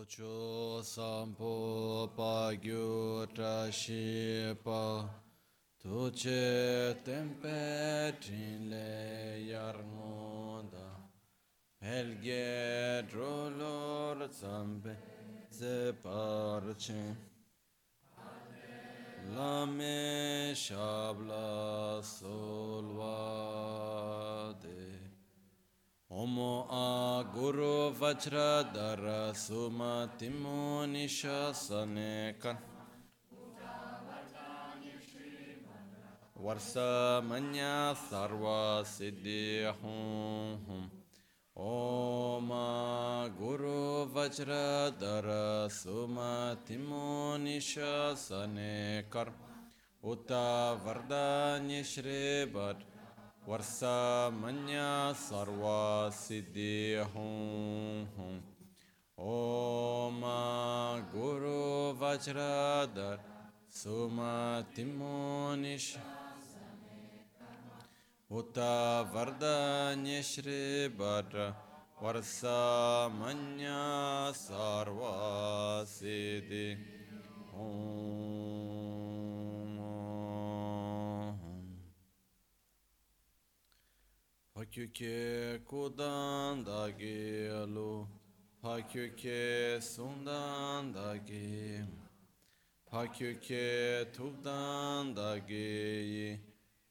Ocho sampo pagyo trashipa tuce tempe trinle yarmonda pelge drolor zambe zeparche lame shabla solvade Omo a guru vajra dara sumatimo nishasane kan Varsa manya sarva siddhi hum Oma guru vajra dara sumatimo nishasane kan Uta varda nishribat Varsa manya sarva siddhi hum Oma guru vajradar sumatimonish Uta vardanya shri bhadra Varsa manya sarva siddhi hum Pakyuke kudan da gelu, pakyuke sundan da gelu, pakyuke tubdan da geyi,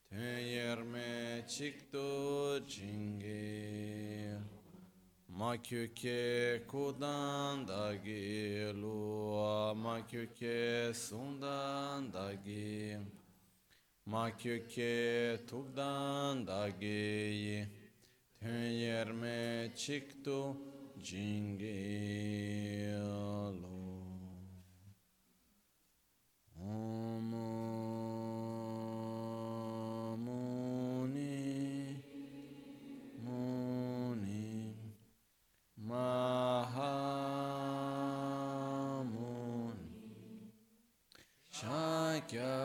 ten yerme çıktı cingel. Makyuke kudan da gelu, makyuke sundan da gelu. Makyuke tubdan da geyi, ten yerme çıktı cingelo. Om muni, muni, maha muni, Shakya.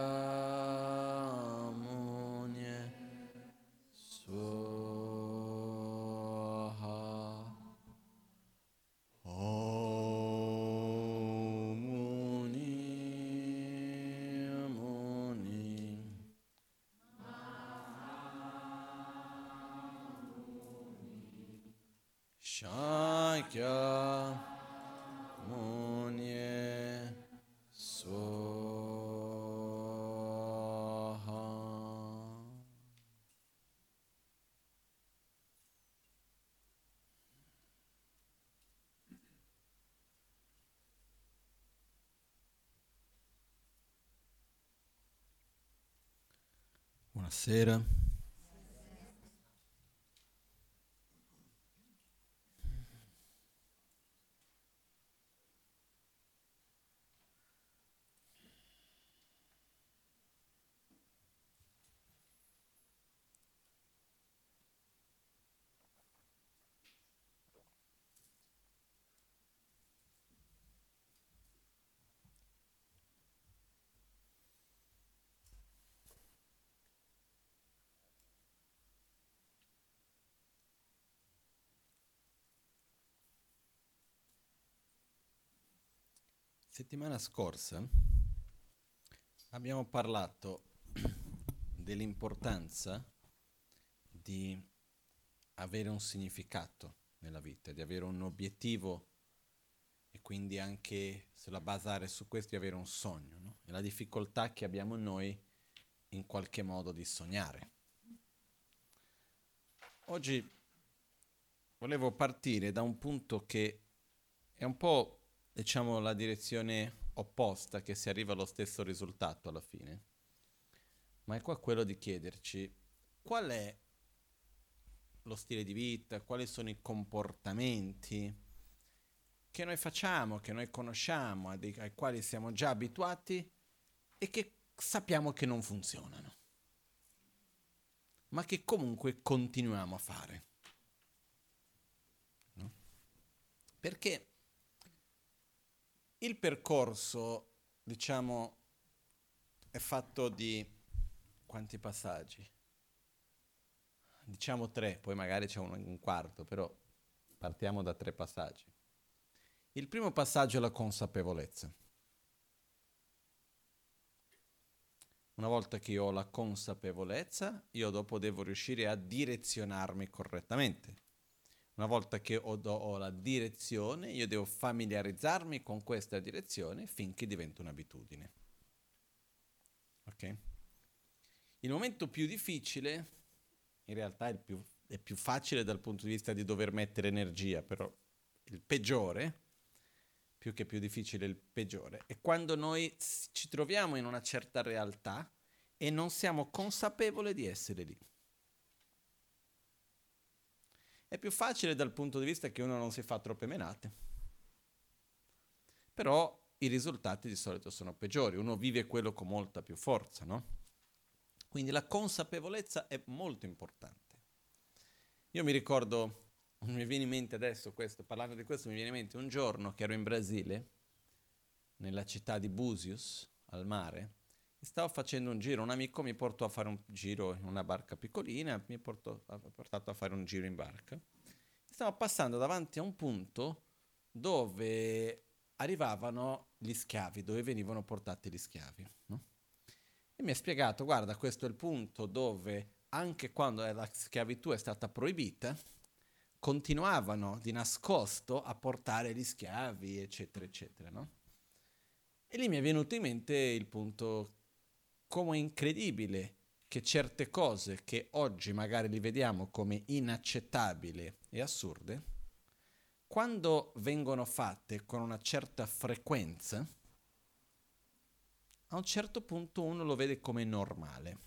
Buonasera. Settimana scorsa abbiamo parlato dell'importanza di avere un significato nella vita, di avere un obiettivo e quindi anche sulla basare su questo di avere un sogno, no? E la difficoltà che abbiamo noi in qualche modo di sognare. Oggi volevo partire da un punto che è un po', diciamo, la direzione opposta, che si arriva allo stesso risultato alla fine, ma è qua quello di chiederci qual è lo stile di vita, quali sono i comportamenti che noi facciamo, che noi conosciamo, ai quali siamo già abituati e che sappiamo che non funzionano, ma che comunque continuiamo a fare, no? Perché il percorso, diciamo, è fatto di quanti passaggi? Diciamo 3, poi magari c'è un quarto, però partiamo da 3 passaggi. Il primo passaggio è la consapevolezza. Una volta che io ho la consapevolezza, io dopo devo riuscire a direzionarmi correttamente. Una volta che ho la direzione, io devo familiarizzarmi con questa direzione finché diventa un'abitudine. Ok? Il momento più difficile, in realtà è più facile dal punto di vista di dover mettere energia, però il peggiore, più che più difficile, il peggiore, è quando noi ci troviamo in una certa realtà e non siamo consapevoli di essere lì. È più facile dal punto di vista che uno non si fa troppe menate, però i risultati di solito sono peggiori, uno vive quello con molta più forza, no? Quindi la consapevolezza è molto importante. Io mi ricordo... Mi viene in mente adesso questo, parlando di questo, mi viene in mente un giorno che ero in Brasile, nella città di Búzios, al mare, e stavo facendo un giro, un amico mi portò a fare un giro in una barca piccolina, mi ha portato a fare un giro in barca. Stavo passando davanti a un punto dove arrivavano gli schiavi, dove venivano portati gli schiavi, no? E mi ha spiegato, guarda, questo è il punto dove anche quando la schiavitù è stata proibita, continuavano di nascosto a portare gli schiavi, eccetera, eccetera, no? E lì mi è venuto in mente il punto, come è incredibile che certe cose che oggi magari li vediamo come inaccettabili e assurde, quando vengono fatte con una certa frequenza, a un certo punto uno lo vede come normale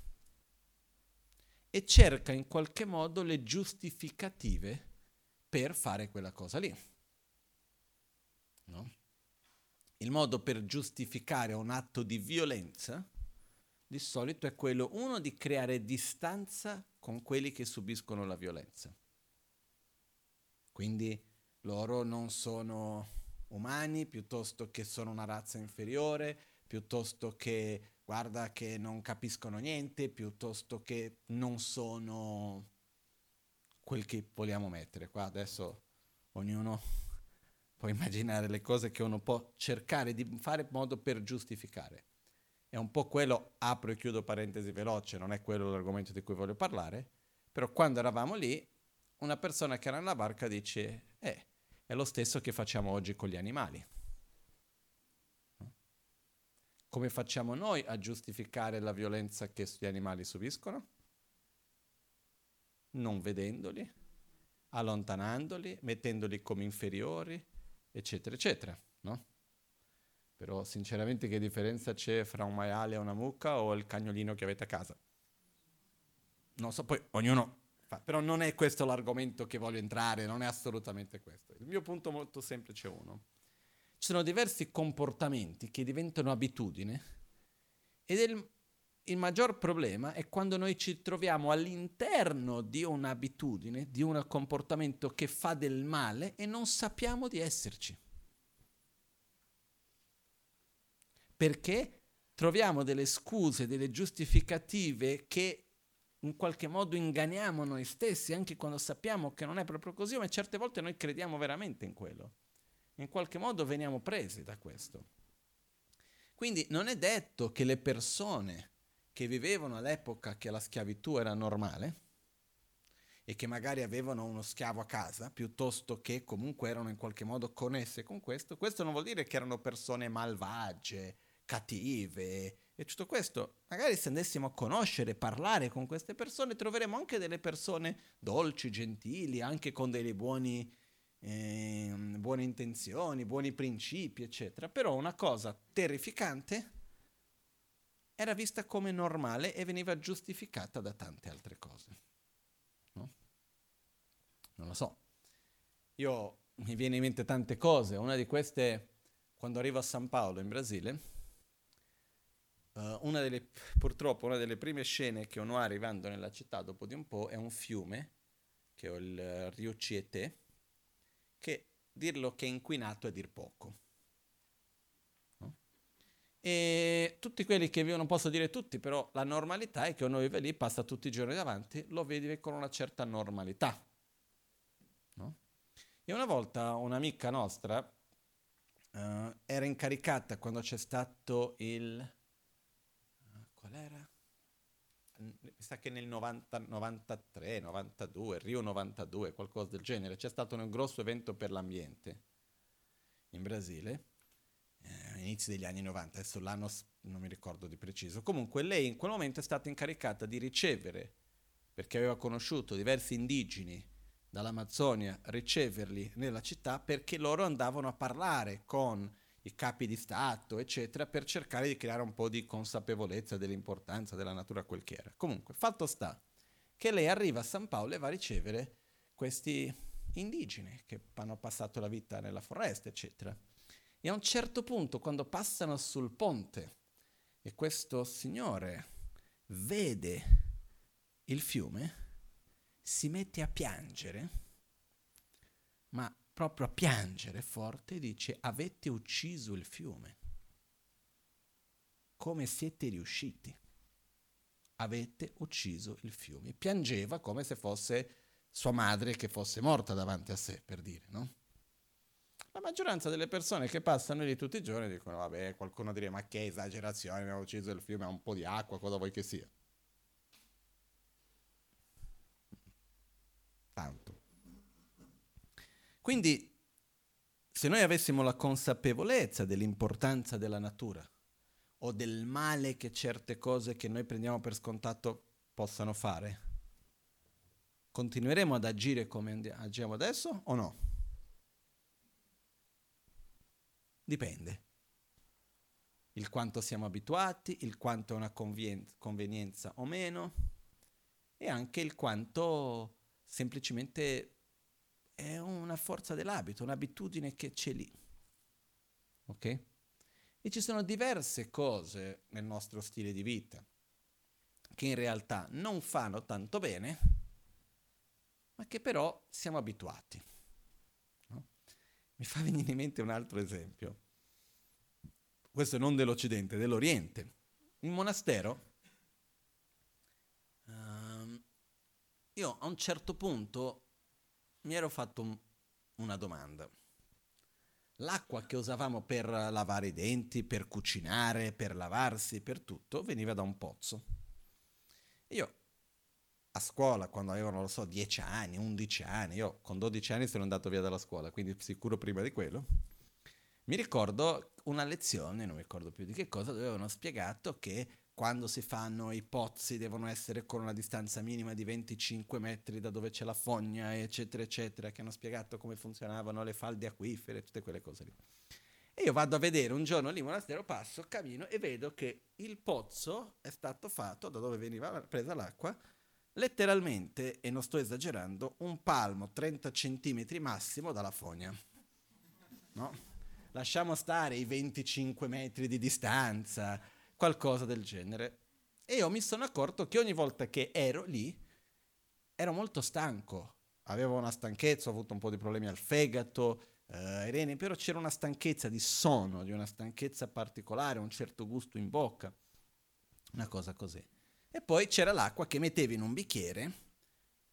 e cerca in qualche modo le giustificative per fare quella cosa lì, no? Il modo per giustificare un atto di violenza di solito è quello, uno, di creare distanza con quelli che subiscono la violenza. Quindi loro non sono umani, piuttosto che sono una razza inferiore, piuttosto che guarda che non capiscono niente, piuttosto che non sono... quel che vogliamo mettere qua, adesso ognuno può immaginare le cose che uno può cercare di fare in modo per giustificare. È un po' quello, apro e chiudo parentesi veloce, non è quello l'argomento di cui voglio parlare, però quando eravamo lì, una persona che era nella barca dice, è lo stesso che facciamo oggi con gli animali. Come facciamo noi a giustificare la violenza che gli animali subiscono? Non vedendoli, allontanandoli, mettendoli come inferiori, eccetera, eccetera, no? Però sinceramente che differenza c'è fra un maiale e una mucca o il cagnolino che avete a casa? Non so, poi ognuno fa, però non è questo l'argomento che voglio entrare, non è assolutamente questo. Il mio punto molto semplice è uno. Ci sono diversi comportamenti che diventano abitudine ed il maggior problema è quando noi ci troviamo all'interno di un'abitudine, di un comportamento che fa del male e non sappiamo di esserci. Perché troviamo delle scuse, delle giustificative che in qualche modo inganniamo noi stessi, anche quando sappiamo che non è proprio così, ma certe volte noi crediamo veramente in quello. In qualche modo veniamo presi da questo. Quindi non è detto che le persone che vivevano all'epoca che la schiavitù era normale e che magari avevano uno schiavo a casa, piuttosto che comunque erano in qualche modo connesse con questo non vuol dire che erano persone malvagie, cattive e tutto questo. Magari se andessimo a conoscere, parlare con queste persone, troveremo anche delle persone dolci, gentili, anche con delle buone intenzioni, buoni principi, eccetera. Però una cosa terrificante era vista come normale e veniva giustificata da tante altre cose, no? Non lo so. Mi viene in mente tante cose. Una di queste, quando arrivo a San Paolo, in Brasile, purtroppo una delle prime scene che uno ha arrivando nella città dopo di un po' è un fiume, che è il Rio Tietê, che dirlo che è inquinato è dir poco. E tutti quelli che vivono, non posso dire tutti, però la normalità è che uno vive lì, passa tutti i giorni davanti, lo vede con una certa normalità, no? E una volta un'amica nostra era incaricata quando c'è stato il... qual era? Mi sa che nel 93, 92, Rio 92, qualcosa del genere, c'è stato un grosso evento per l'ambiente in Brasile, all'inizio degli anni 90, adesso l'anno non mi ricordo di preciso. Comunque lei in quel momento è stata incaricata di ricevere, perché aveva conosciuto diversi indigeni dall'Amazzonia, riceverli nella città, perché loro andavano a parlare con i capi di Stato, eccetera, per cercare di creare un po' di consapevolezza dell'importanza della natura, quel che era. Comunque, fatto sta che lei arriva a San Paolo e va a ricevere questi indigeni che hanno passato la vita nella foresta, eccetera. E a un certo punto, quando passano sul ponte e questo signore vede il fiume, si mette a piangere, ma proprio a piangere forte, dice: avete ucciso il fiume, come siete riusciti? Avete ucciso il fiume. Piangeva come se fosse sua madre che fosse morta davanti a sé, per dire, no? La maggioranza delle persone che passano lì tutti i giorni dicono: vabbè, qualcuno direbbe, ma che esagerazione, abbiamo ucciso il fiume, ha un po' di acqua, cosa vuoi che sia? Tanto. Quindi, se noi avessimo la consapevolezza dell'importanza della natura o del male che certe cose che noi prendiamo per scontato possano fare, continueremo ad agire come agiamo adesso o no? Dipende. Il quanto siamo abituati, il quanto è una convenienza o meno, e anche il quanto semplicemente... è una forza dell'abito, un'abitudine che c'è lì, ok? E ci sono diverse cose nel nostro stile di vita che in realtà non fanno tanto bene, ma che però siamo abituati, no? Mi fa venire in mente un altro esempio, questo non dell'Occidente, dell'Oriente. Un monastero, io a un certo punto mi ero fatto una domanda. L'acqua che usavamo per lavare i denti, per cucinare, per lavarsi, per tutto, veniva da un pozzo. Io a scuola, quando avevo, non lo so, 10 anni, 11 anni, io con 12 anni sono andato via dalla scuola, quindi sicuro prima di quello, mi ricordo una lezione, non mi ricordo più di che cosa, dove avevano spiegato che quando si fanno i pozzi devono essere con una distanza minima di 25 metri da dove c'è la fogna, eccetera, eccetera, che hanno spiegato come funzionavano le falde acquifere, tutte quelle cose lì. E io vado a vedere un giorno lì in monastero, passo, cammino e vedo che il pozzo è stato fatto, da dove veniva presa l'acqua, letteralmente, e non sto esagerando, un palmo, 30 centimetri massimo dalla fogna, no? Lasciamo stare i 25 metri di distanza, qualcosa del genere. E io mi sono accorto che ogni volta che ero lì ero molto stanco, avevo una stanchezza, ho avuto un po' di problemi al fegato, ai reni, però c'era una stanchezza di sonno, di una stanchezza particolare, un certo gusto in bocca, una cosa così. E poi c'era l'acqua che mettevi in un bicchiere,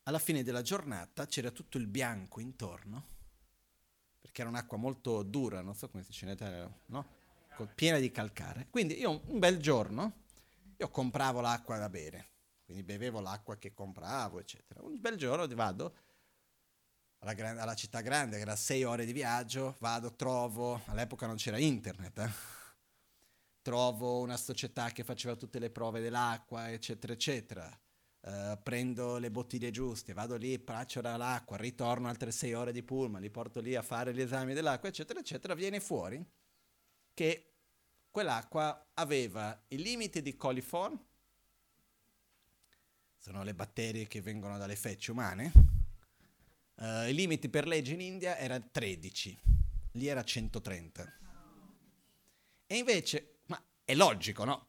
alla fine della giornata c'era tutto il bianco intorno, perché era un'acqua molto dura, non so come si dice in Italia, no? Piena di calcare. Quindi io un bel giorno io compravo l'acqua da bere, quindi bevevo l'acqua che compravo, eccetera. Un bel giorno vado alla città grande, che era 6 ore di viaggio, vado, trovo, all'epoca non c'era internet, trovo una società che faceva tutte le prove dell'acqua, eccetera, eccetera. Prendo le bottiglie giuste, vado lì, faccio l'acqua, ritorno altre 6 ore di pullman, li porto lì a fare gli esami dell'acqua, eccetera, eccetera. Viene fuori che quell'acqua aveva il limite di coliform, sono le batterie che vengono dalle feci umane, i limiti per legge in India era 13, lì era 130. E invece, ma è logico, no?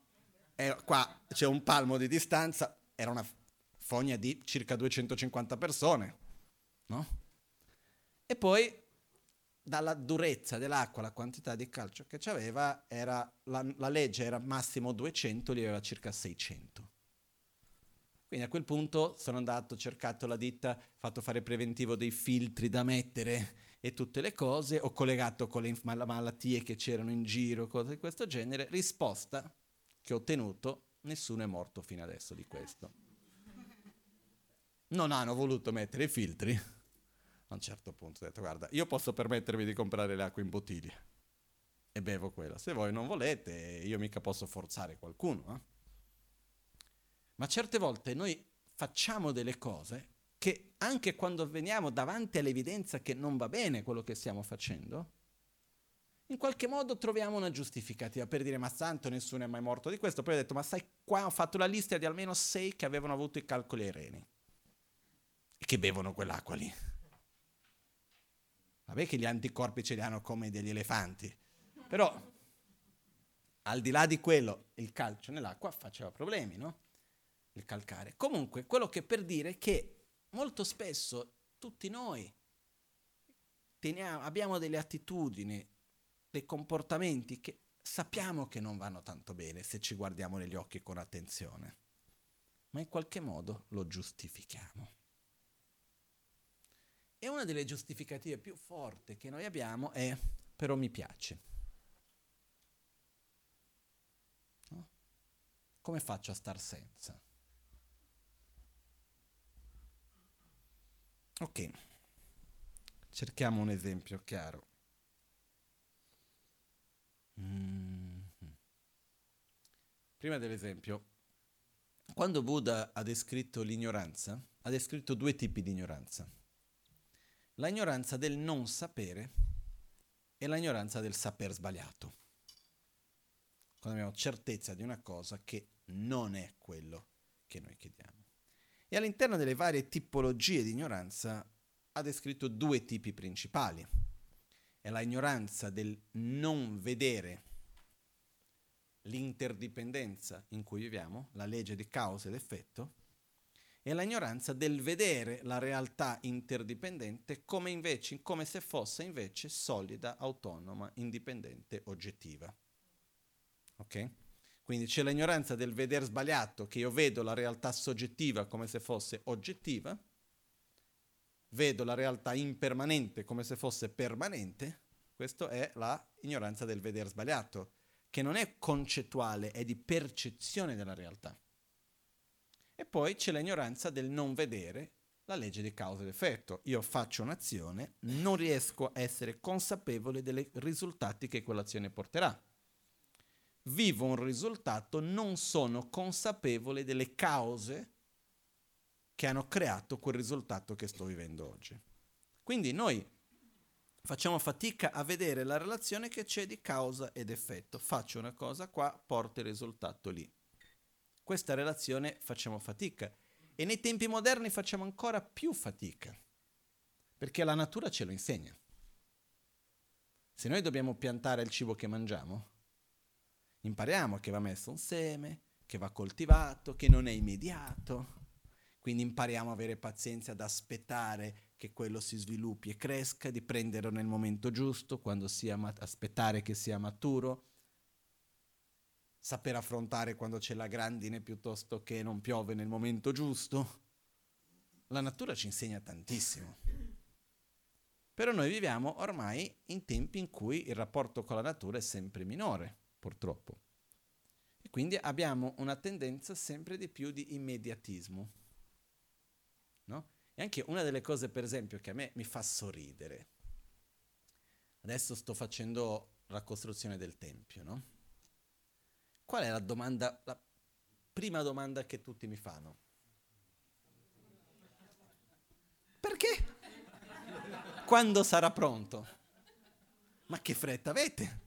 Qua c'è un palmo di distanza, era una fogna di circa 250 persone, no? E poi dalla durezza dell'acqua, la quantità di calcio che c'aveva, era la legge era massimo 200, lì aveva circa 600. Quindi a quel punto sono andato, ho cercato la ditta, fatto fare preventivo dei filtri da mettere, e tutte le cose, o collegato con le malattie che c'erano in giro, cose di questo genere. Risposta che ho ottenuto: nessuno è morto fino adesso di questo. Non hanno voluto mettere i filtri. A un certo punto ho detto: guarda, io posso permettermi di comprare l'acqua in bottiglia e bevo quella, se voi non volete io mica posso forzare qualcuno, eh? Ma certe volte noi facciamo delle cose che anche quando veniamo davanti all'evidenza che non va bene quello che stiamo facendo, in qualche modo troviamo una giustificativa per dire: ma santo, nessuno è mai morto di questo. Poi ho detto: ma sai, qua ho fatto la lista di almeno 6 che avevano avuto i calcoli ai reni e che bevono quell'acqua lì. Vabbè che gli anticorpi ce li hanno come degli elefanti, però al di là di quello, il calcio nell'acqua faceva problemi, no? Il calcare. Comunque, quello che per dire che molto spesso tutti noi abbiamo delle attitudini, dei comportamenti che sappiamo che non vanno tanto bene se ci guardiamo negli occhi con attenzione, ma in qualche modo lo giustifichiamo. E una delle giustificative più forti che noi abbiamo è: però mi piace. No? Come faccio a star senza? Ok, cerchiamo un esempio chiaro. Prima dell'esempio, quando Buddha ha descritto l'ignoranza, ha descritto 2 tipi di ignoranza: la ignoranza del non sapere e la ignoranza del saper sbagliato, quando abbiamo certezza di una cosa che non è quello che noi chiediamo. E all'interno delle varie tipologie di ignoranza ha descritto 2 tipi principali. È la ignoranza del non vedere l'interdipendenza in cui viviamo, la legge di causa ed effetto, e la ignoranza del vedere la realtà interdipendente come se fosse invece solida, autonoma, indipendente, oggettiva. Ok? Quindi c'è l'ignoranza del vedere sbagliato, che io vedo la realtà soggettiva come se fosse oggettiva, vedo la realtà impermanente come se fosse permanente. Questa è la ignoranza del vedere sbagliato, che non è concettuale, è di percezione della realtà. E poi c'è l'ignoranza del non vedere la legge di causa ed effetto. Io faccio un'azione, non riesco a essere consapevole dei risultati che quell'azione porterà. Vivo un risultato, non sono consapevole delle cause che hanno creato quel risultato che sto vivendo oggi. Quindi noi facciamo fatica a vedere la relazione che c'è di causa ed effetto. Faccio una cosa qua, porto il risultato lì. Questa relazione facciamo fatica, e nei tempi moderni facciamo ancora più fatica, perché la natura ce lo insegna. Se noi dobbiamo piantare il cibo che mangiamo, impariamo che va messo un seme, che va coltivato, che non è immediato. Quindi impariamo a avere pazienza, ad aspettare che quello si sviluppi e cresca, di prenderlo nel momento giusto, quando aspettare che sia maturo, saper affrontare quando c'è la grandine piuttosto che non piove nel momento giusto. La natura ci insegna tantissimo. Però noi viviamo ormai in tempi in cui il rapporto con la natura è sempre minore, purtroppo. E quindi abbiamo una tendenza sempre di più di immediatismo, no? E anche una delle cose, per esempio, che a me mi fa sorridere. Adesso sto facendo la costruzione del tempio, no? Qual è la domanda, la prima domanda che tutti mi fanno? Perché? Quando sarà pronto? Ma che fretta avete?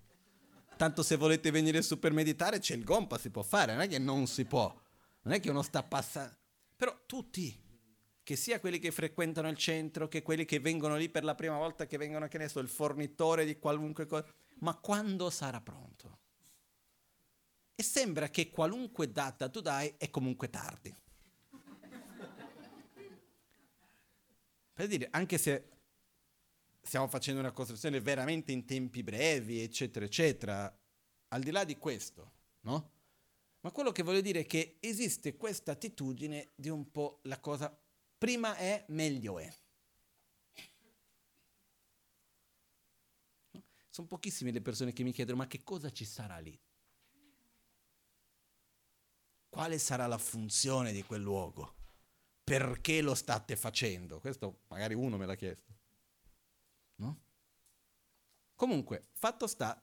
Tanto se volete venire su per meditare c'è il gompa, si può fare, non è che non si può, non è che uno sta passando. Però tutti, che sia quelli che frequentano il centro, che quelli che vengono lì per la prima volta, che vengono, che ne so, il fornitore di qualunque cosa, ma quando sarà pronto? E sembra che qualunque data tu dai è comunque tardi. Per dire, anche se stiamo facendo una costruzione veramente in tempi brevi, eccetera, eccetera, al di là di questo, no? Ma quello che voglio dire è che esiste questa attitudine di un po' la cosa prima è, meglio è. Sono pochissime le persone che mi chiedono: ma che cosa ci sarà lì? Quale sarà la funzione di quel luogo? Perché lo state facendo? Questo magari uno me l'ha chiesto, no? Comunque, fatto sta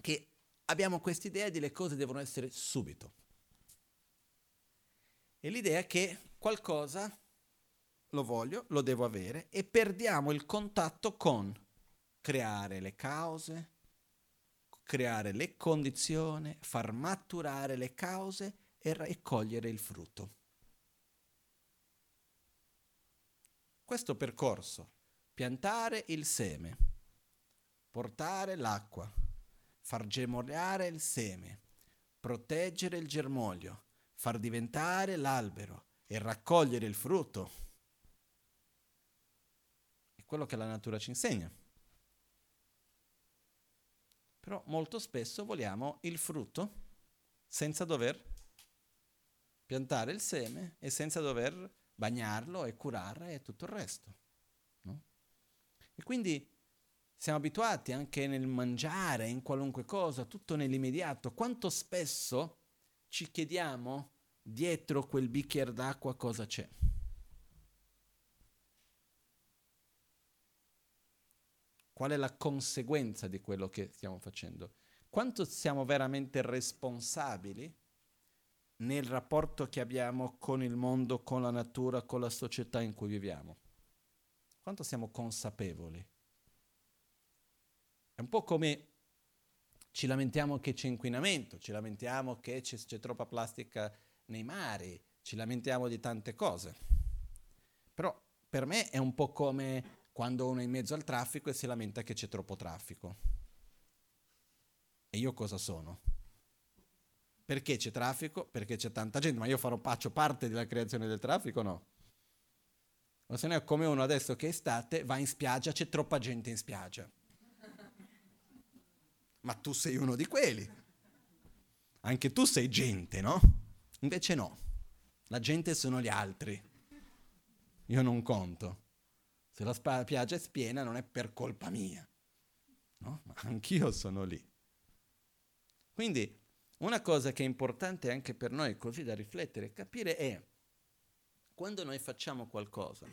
che abbiamo quest'idea di le cose devono essere subito. E l'idea è che qualcosa lo voglio, lo devo avere, e perdiamo il contatto con creare le cause, creare le condizioni, far maturare le cause e cogliere il frutto. Questo percorso, piantare il seme, portare l'acqua, far germogliare il seme, proteggere il germoglio, far diventare l'albero e raccogliere il frutto, è quello che la natura ci insegna. Però molto spesso vogliamo il frutto senza dover piantare il seme e senza dover bagnarlo e curare e tutto il resto, no? E quindi siamo abituati anche nel mangiare, in qualunque cosa, tutto nell'immediato. Quanto spesso ci chiediamo dietro quel bicchiere d'acqua cosa c'è? Qual è la conseguenza di quello che stiamo facendo? Quanto siamo veramente responsabili nel rapporto che abbiamo con il mondo, con la natura, con la società in cui viviamo? Quanto siamo consapevoli? È un po' come ci lamentiamo che c'è inquinamento, ci lamentiamo che c'è troppa plastica nei mari, ci lamentiamo di tante cose. Però per me è un po' come quando uno è in mezzo al traffico e si lamenta che c'è troppo traffico. E io cosa sono? Perché c'è traffico? Perché c'è tanta gente, ma io faccio parte della creazione del traffico, no? O se no è come uno adesso che è estate, va in spiaggia, c'è troppa gente in spiaggia. Ma tu sei uno di quelli. Anche tu sei gente, no? Invece no. La gente sono gli altri. Io non conto. Se la spiaggia è piena non è per colpa mia, no? Ma anch'io sono lì. Quindi una cosa che è importante anche per noi, così da riflettere e capire, è quando noi facciamo qualcosa,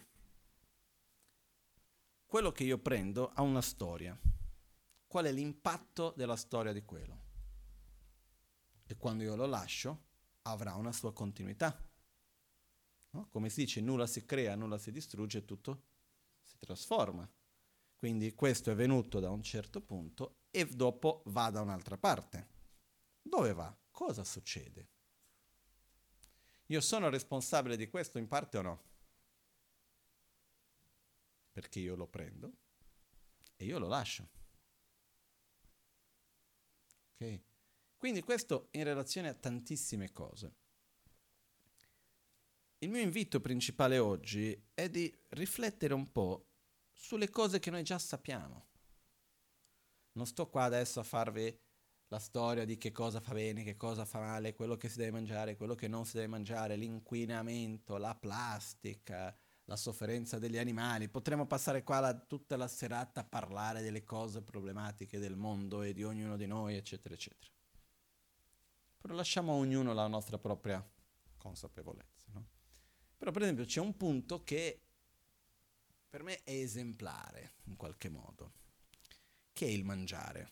quello che io prendo ha una storia. Qual è l'impatto della storia di quello? E quando io lo lascio, avrà una sua continuità, no? Come si dice, nulla si crea, nulla si distrugge, tutto si trasforma. Quindi questo è venuto da un certo punto e dopo va da un'altra parte. Dove va? Cosa succede? Io sono responsabile di questo in parte o no? Perché io lo prendo e io lo lascio. Okay. Quindi questo in relazione a tantissime cose. Il mio invito principale oggi è di riflettere un po' sulle cose che noi già sappiamo. Non sto qua adesso a farvi la storia di che cosa fa bene, che cosa fa male, quello che si deve mangiare, quello che non si deve mangiare, l'inquinamento, la plastica, la sofferenza degli animali. Potremmo passare qua tutta la serata a parlare delle cose problematiche del mondo e di ognuno di noi, eccetera, eccetera. Però lasciamo a ognuno la nostra propria consapevolezza, no? Però per esempio c'è un punto che per me è esemplare, in qualche modo, che è il mangiare.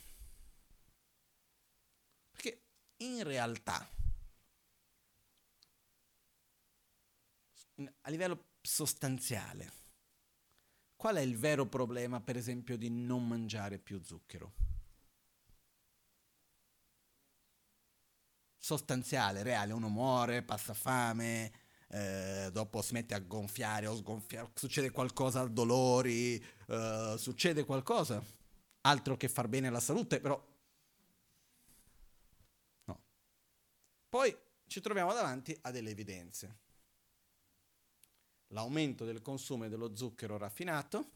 Perché in realtà, a livello sostanziale, qual è il vero problema, per esempio, di non mangiare più zucchero? Sostanziale, reale, uno muore, passa fame, dopo smette a gonfiare o sgonfiare, succede qualcosa, dolori, succede qualcosa, altro che far bene alla salute, però no. Poi ci troviamo davanti a delle evidenze. L'aumento del consumo dello zucchero raffinato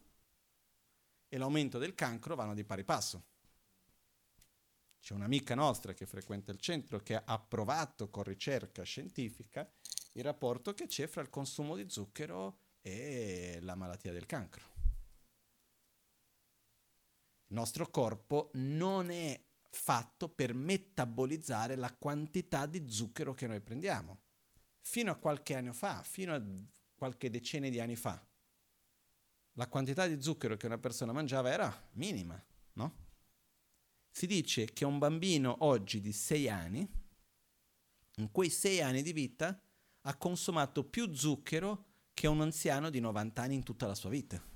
e l'aumento del cancro vanno di pari passo. C'è un'amica nostra che frequenta il centro che ha provato con ricerca scientifica il rapporto che c'è fra il consumo di zucchero e la malattia del cancro. Il nostro corpo non è fatto per metabolizzare la quantità di zucchero che noi prendiamo. Fino a qualche anno fa, fino a qualche decennio di anni fa, la quantità di zucchero che una persona mangiava era minima, no? Si dice che un bambino oggi di 6 anni, in quei 6 anni di vita, ha consumato più zucchero che un anziano di 90 anni in tutta la sua vita.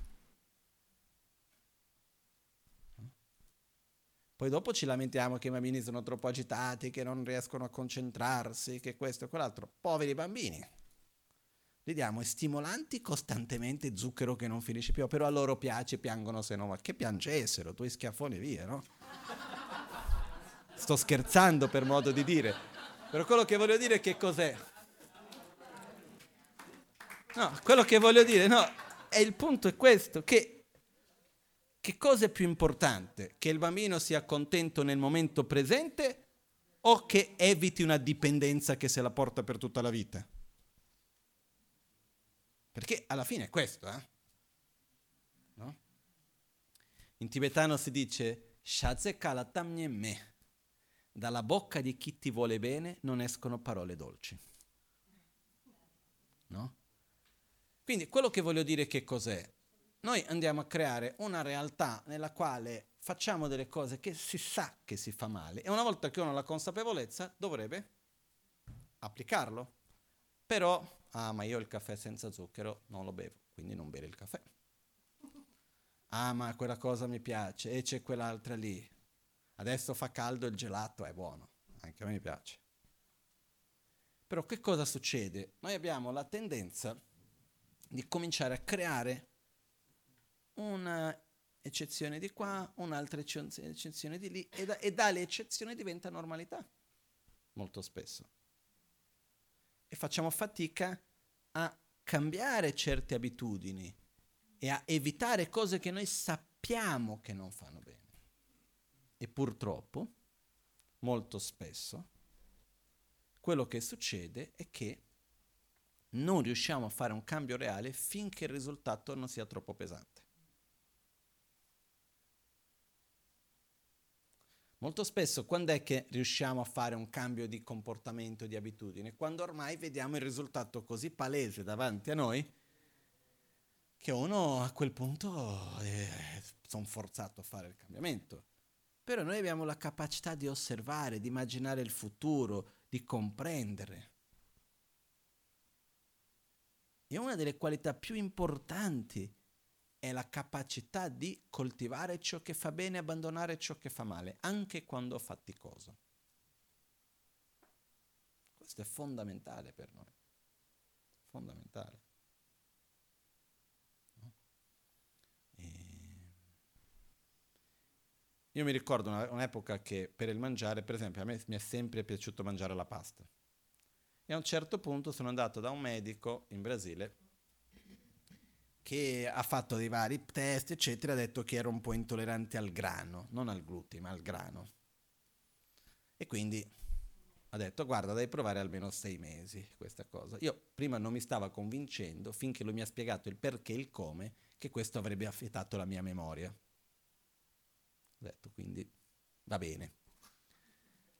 Poi dopo ci lamentiamo che i bambini sono troppo agitati, che non riescono a concentrarsi, che questo e quell'altro. Poveri bambini. Li diamo stimolanti costantemente, zucchero che non finisce più, però a loro piace, piangono se no. Ma che piangessero, tu schiaffoni via, no? Sto scherzando, per modo di dire. Però quello che voglio dire che cos'è? No, quello che voglio dire, no, è il punto è questo, che cosa è più importante? Che il bambino sia contento nel momento presente o che eviti una dipendenza che se la porta per tutta la vita? Perché alla fine è questo, eh? No? In tibetano si dice "Shazekalatamnyeme", dalla bocca di chi ti vuole bene non escono parole dolci. No? Quindi quello che voglio dire che cos'è? Noi andiamo a creare una realtà nella quale facciamo delle cose che si sa che si fa male e una volta che uno ha la consapevolezza dovrebbe applicarlo. Però, ah ma io il caffè senza zucchero non lo bevo, quindi non bere il caffè. Ah ma quella cosa mi piace e c'è quell'altra lì. Adesso fa caldo il gelato, è buono, anche a me piace. Però che cosa succede? Noi abbiamo la tendenza di cominciare a creare una eccezione di qua, un'altra eccezione di lì e dalle eccezioni diventa normalità molto spesso e facciamo fatica a cambiare certe abitudini e a evitare cose che noi sappiamo che non fanno bene e purtroppo molto spesso quello che succede è che non riusciamo a fare un cambio reale finché il risultato non sia troppo pesante. Molto spesso, quando è che riusciamo a fare un cambio di comportamento, di abitudine? Quando ormai vediamo il risultato così palese davanti a noi che uno a quel punto sono forzato a fare il cambiamento. Però noi abbiamo la capacità di osservare, di immaginare il futuro, di comprendere. E una delle qualità più importanti è la capacità di coltivare ciò che fa bene e abbandonare ciò che fa male, anche quando faticoso. Questo è fondamentale per noi. Fondamentale. No? Io mi ricordo un'epoca che per il mangiare, per esempio, a me mi è sempre piaciuto mangiare la pasta. E a un certo punto sono andato da un medico in Brasile che ha fatto dei vari test, eccetera, ha detto che ero un po' intollerante al grano, non al glutine, ma al grano. E quindi ha detto, guarda, devi provare almeno 6 mesi questa cosa. Io prima non mi stava convincendo, finché lui mi ha spiegato il perché e il come, che questo avrebbe affettato la mia memoria. Ho detto, quindi, va bene.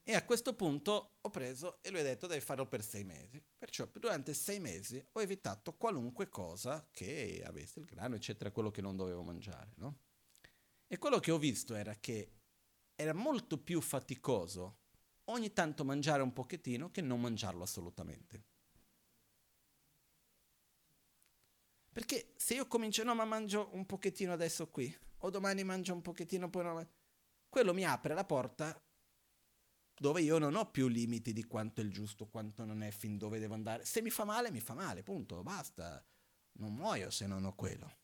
E a questo punto ho preso e lui ha detto devi farlo per 6 mesi. Perciò durante 6 mesi ho evitato qualunque cosa che avesse il grano, eccetera, quello che non dovevo mangiare, no? E quello che ho visto era che era molto più faticoso ogni tanto mangiare un pochettino che non mangiarlo assolutamente. Perché se io comincio, no ma mangio un pochettino adesso qui, o domani mangio un pochettino, poi no, quello mi apre la porta dove io non ho più limiti di quanto è il giusto, quanto non è, fin dove devo andare. Se mi fa male, punto, basta. Non muoio se non ho quello.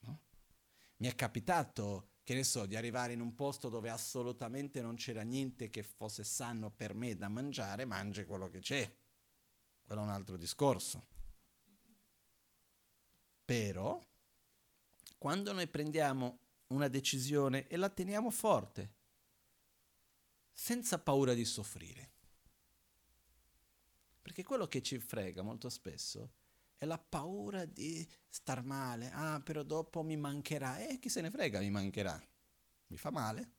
No? Mi è capitato, che ne so, di arrivare in un posto dove assolutamente non c'era niente che fosse sano per me da mangiare, mangi quello che c'è. Quello è un altro discorso. Però, quando noi prendiamo una decisione e la teniamo forte, senza paura di soffrire. Perché quello che ci frega molto spesso è la paura di star male. Ah, però dopo mi mancherà. Chi se ne frega, mi mancherà. Mi fa male.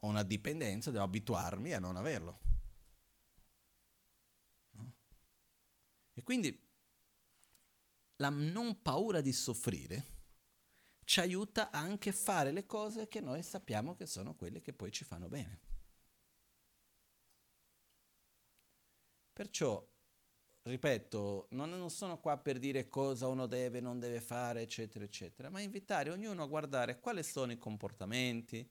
Ho una dipendenza, devo abituarmi a non averlo. No? E quindi la non paura di soffrire ci aiuta anche a fare le cose che noi sappiamo che sono quelle che poi ci fanno bene. Perciò, ripeto, non sono qua per dire cosa uno deve, non deve fare, eccetera, eccetera, ma invitare ognuno a guardare quali sono i comportamenti,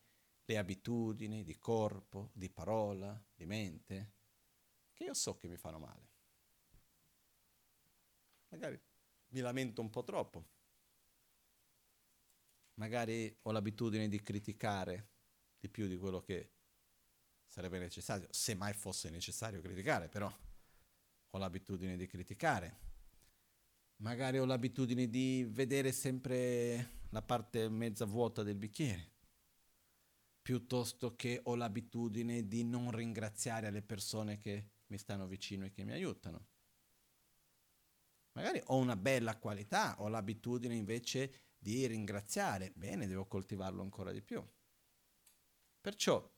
le abitudini di corpo, di parola, di mente, che io so che mi fanno male. Magari mi lamento un po' troppo, magari ho l'abitudine di criticare di più di quello che sarebbe necessario, se mai fosse necessario criticare, però ho l'abitudine di criticare. Magari ho l'abitudine di vedere sempre la parte mezza vuota del bicchiere, piuttosto che ho l'abitudine di non ringraziare le persone che mi stanno vicino e che mi aiutano. Magari ho una bella qualità, ho l'abitudine invece di ringraziare. Bene, devo coltivarlo ancora di più. Perciò,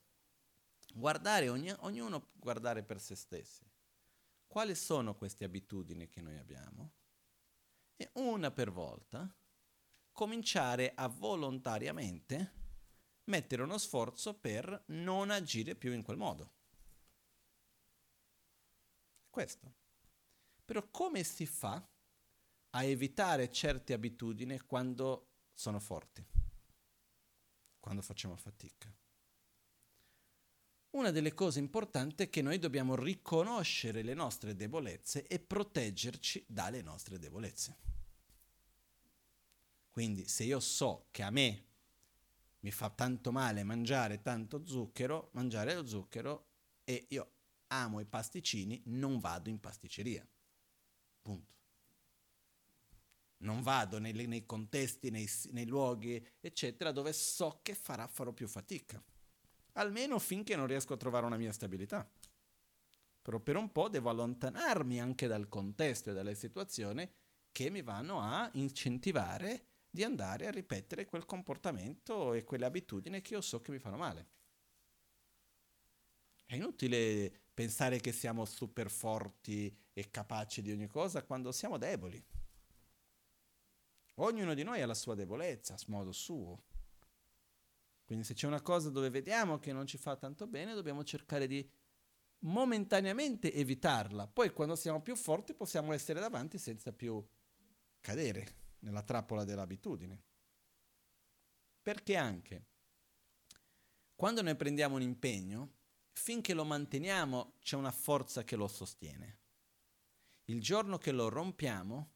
guardare ognuno guardare per se stessi. Quali sono queste abitudini che noi abbiamo? E una per volta cominciare a volontariamente mettere uno sforzo per non agire più in quel modo. Questo. Però come si fa a evitare certe abitudini quando sono forti, quando facciamo fatica? Una delle cose importanti è che noi dobbiamo riconoscere le nostre debolezze e proteggerci dalle nostre debolezze. Quindi se io so che a me mi fa tanto male mangiare tanto zucchero, mangiare lo zucchero, e io amo i pasticcini, non vado in pasticceria. Punto. Non vado nei contesti, nei luoghi, eccetera, dove so che farò più fatica. Almeno finché non riesco a trovare una mia stabilità. Però per un po' devo allontanarmi anche dal contesto e dalle situazioni che mi vanno a incentivare di andare a ripetere quel comportamento e quelle abitudini che io so che mi fanno male. È inutile pensare che siamo super forti e capaci di ogni cosa quando siamo deboli. Ognuno di noi ha la sua debolezza, a modo suo. Quindi se c'è una cosa dove vediamo che non ci fa tanto bene, dobbiamo cercare di momentaneamente evitarla. Poi quando siamo più forti possiamo essere davanti senza più cadere nella trappola dell'abitudine. Perché anche quando noi prendiamo un impegno, finché lo manteniamo c'è una forza che lo sostiene. Il giorno che lo rompiamo,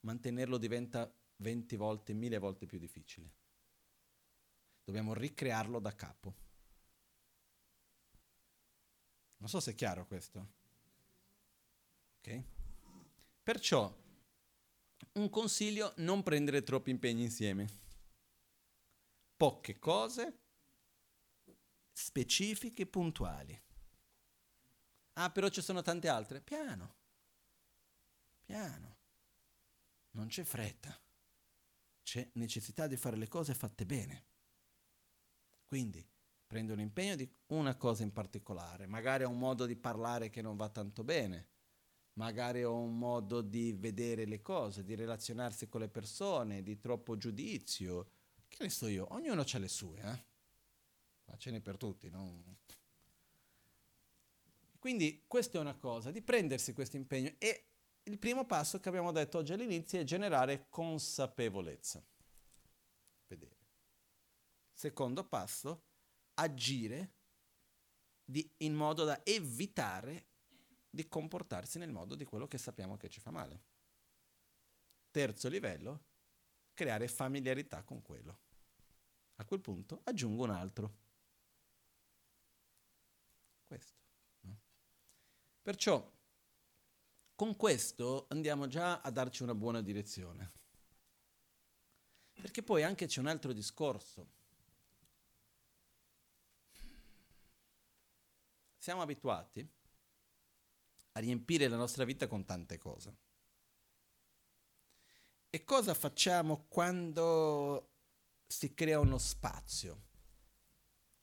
mantenerlo diventa 20 volte, 1000 volte più difficile. Dobbiamo ricrearlo da capo. Non so se è chiaro questo. Ok? Perciò un consiglio: non prendere troppi impegni insieme. Poche cose specifiche, puntuali. Ah, però ci sono tante altre. Piano. Piano. Non c'è fretta. C'è necessità di fare le cose fatte bene. Quindi prendo l'impegno di una cosa in particolare. Magari ho un modo di parlare che non va tanto bene. Magari ho un modo di vedere le cose, di relazionarsi con le persone, di troppo giudizio. Che ne so io? Ognuno ha le sue, Ma ce n'è per tutti, no? Quindi questa è una cosa, di prendersi questo impegno. E il primo passo che abbiamo detto oggi all'inizio è generare consapevolezza. Vedere. Secondo passo, agire in modo da evitare di comportarsi nel modo di quello che sappiamo che ci fa male. Terzo livello, creare familiarità con quello. A quel punto aggiungo un altro. Questo. No? Perciò, con questo andiamo già a darci una buona direzione. Perché poi anche c'è un altro discorso. Siamo abituati a riempire la nostra vita con tante cose. E cosa facciamo quando si crea uno spazio?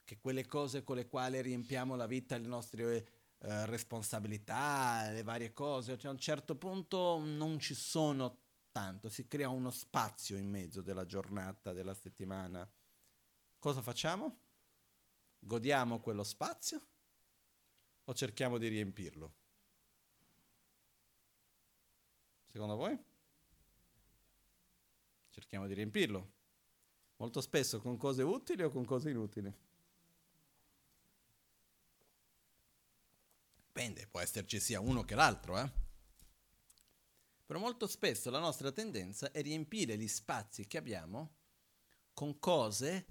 Che quelle cose con le quali riempiamo la vita, le nostre responsabilità, le varie cose, cioè a un certo punto non ci sono tanto, si crea uno spazio in mezzo della giornata, della settimana. Cosa facciamo? Godiamo quello spazio o cerchiamo di riempirlo? Secondo voi? Cerchiamo di riempirlo. Molto spesso con cose utili o con cose inutili? Dipende, può esserci sia uno che l'altro, Però molto spesso la nostra tendenza è riempire gli spazi che abbiamo con cose,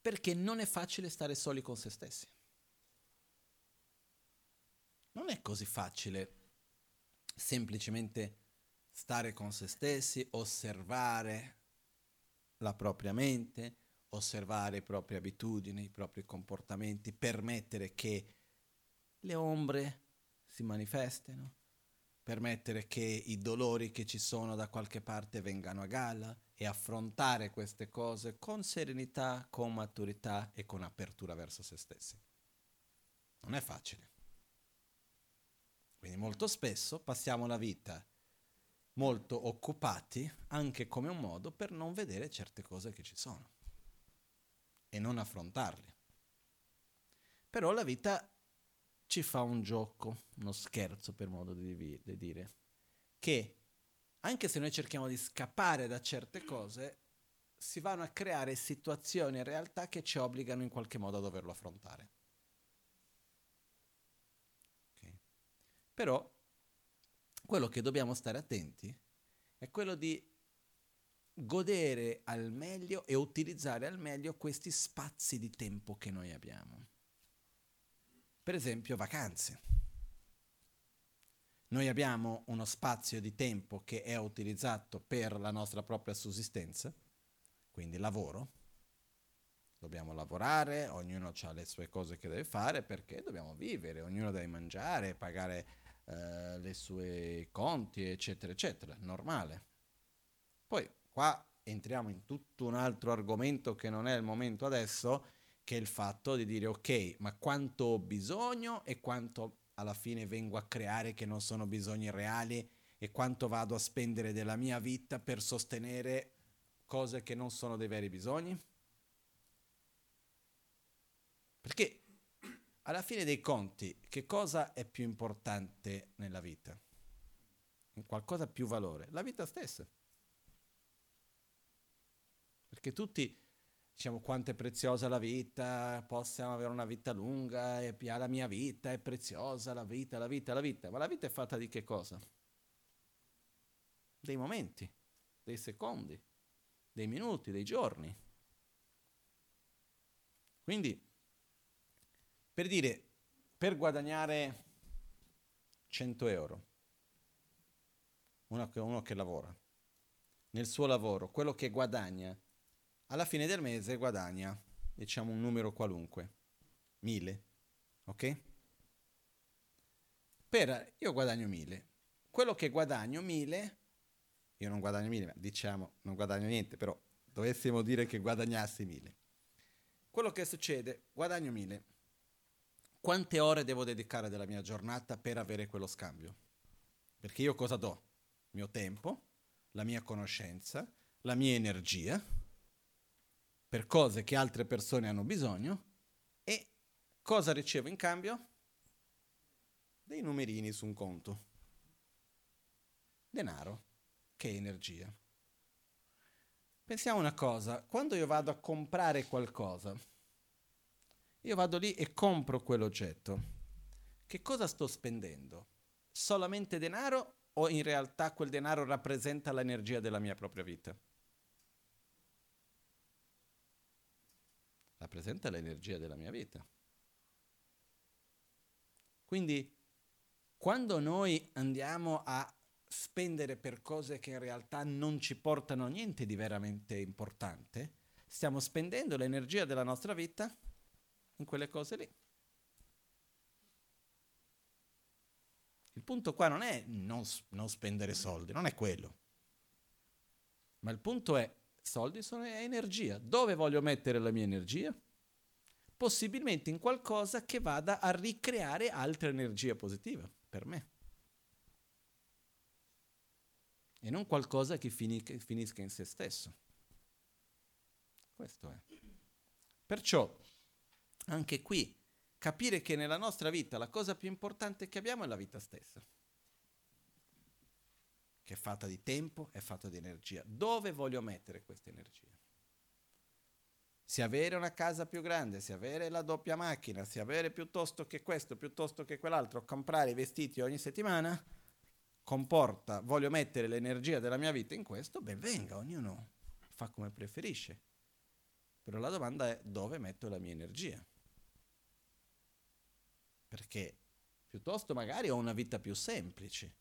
perché non è facile stare soli con se stessi. Non è così facile semplicemente stare con se stessi, osservare la propria mente, osservare le proprie abitudini, i propri comportamenti, permettere che le ombre si manifestino, permettere che i dolori che ci sono da qualche parte vengano a galla e affrontare queste cose con serenità, con maturità e con apertura verso se stessi. Non è facile. Quindi molto spesso passiamo la vita molto occupati, anche come un modo per non vedere certe cose che ci sono e non affrontarle. Però la vita ci fa un gioco, uno scherzo per modo di dire, che anche se noi cerchiamo di scappare da certe cose, si vanno a creare situazioni e realtà che ci obbligano in qualche modo a doverlo affrontare. Okay. Però quello che dobbiamo stare attenti è quello di godere al meglio e utilizzare al meglio questi spazi di tempo che noi abbiamo. Per esempio, vacanze. Noi abbiamo uno spazio di tempo che è utilizzato per la nostra propria sussistenza, quindi lavoro. Dobbiamo lavorare, ognuno ha le sue cose che deve fare perché dobbiamo vivere, ognuno deve mangiare, pagare le sue conti, eccetera, eccetera, normale. Poi qua entriamo in tutto un altro argomento che non è il momento adesso, che è il fatto di dire ok, ma quanto ho bisogno e quanto alla fine vengo a creare che non sono bisogni reali e quanto vado a spendere della mia vita per sostenere cose che non sono dei veri bisogni? Perché alla fine dei conti, che cosa è più importante nella vita? Qualcosa più valore? La vita stessa. Perché tutti diciamo quanto è preziosa la vita, possiamo avere una vita lunga, e la mia vita è preziosa, la vita. Ma la vita è fatta di che cosa? Dei momenti, dei secondi, dei minuti, dei giorni. Quindi, per dire, per guadagnare 100 euro, uno che lavora, nel suo lavoro, quello che guadagna, alla fine del mese guadagna, diciamo un numero qualunque, 1000, ok? Io guadagno 1000, quello che guadagno 1000, io non guadagno 1000, ma diciamo non guadagno niente, però dovessimo dire che guadagnassi 1000. Quello che succede, guadagno 1000. Quante ore devo dedicare della mia giornata per avere quello scambio? Perché io cosa do? Il mio tempo, la mia conoscenza, la mia energia, per cose che altre persone hanno bisogno, e cosa ricevo in cambio? Dei numerini su un conto. Denaro, che è energia. Pensiamo una cosa, quando io vado a comprare qualcosa, io vado lì e compro quell'oggetto. Che cosa sto spendendo? Solamente denaro o in realtà quel denaro rappresenta l'energia della mia propria vita? Rappresenta l'energia della mia vita. Quindi, quando noi andiamo a spendere per cose che in realtà non ci portano niente di veramente importante, stiamo spendendo l'energia della nostra vita in quelle cose lì. Il punto qua non è non spendere soldi, non è quello. Ma il punto è, soldi sono energia. Dove voglio mettere la mia energia? Possibilmente in qualcosa che vada a ricreare altra energia positiva per me. E non qualcosa che finisca in se stesso. Questo è. Perciò, anche qui, capire che nella nostra vita la cosa più importante che abbiamo è la vita stessa, che è fatta di tempo, è fatta di energia. Dove voglio mettere questa energia? Se avere una casa più grande, se avere la doppia macchina, se avere piuttosto che questo, piuttosto che quell'altro, comprare i vestiti ogni settimana, comporta, voglio mettere l'energia della mia vita in questo, ben venga, ognuno fa come preferisce. Però la domanda è dove metto la mia energia? Perché piuttosto magari ho una vita più semplice,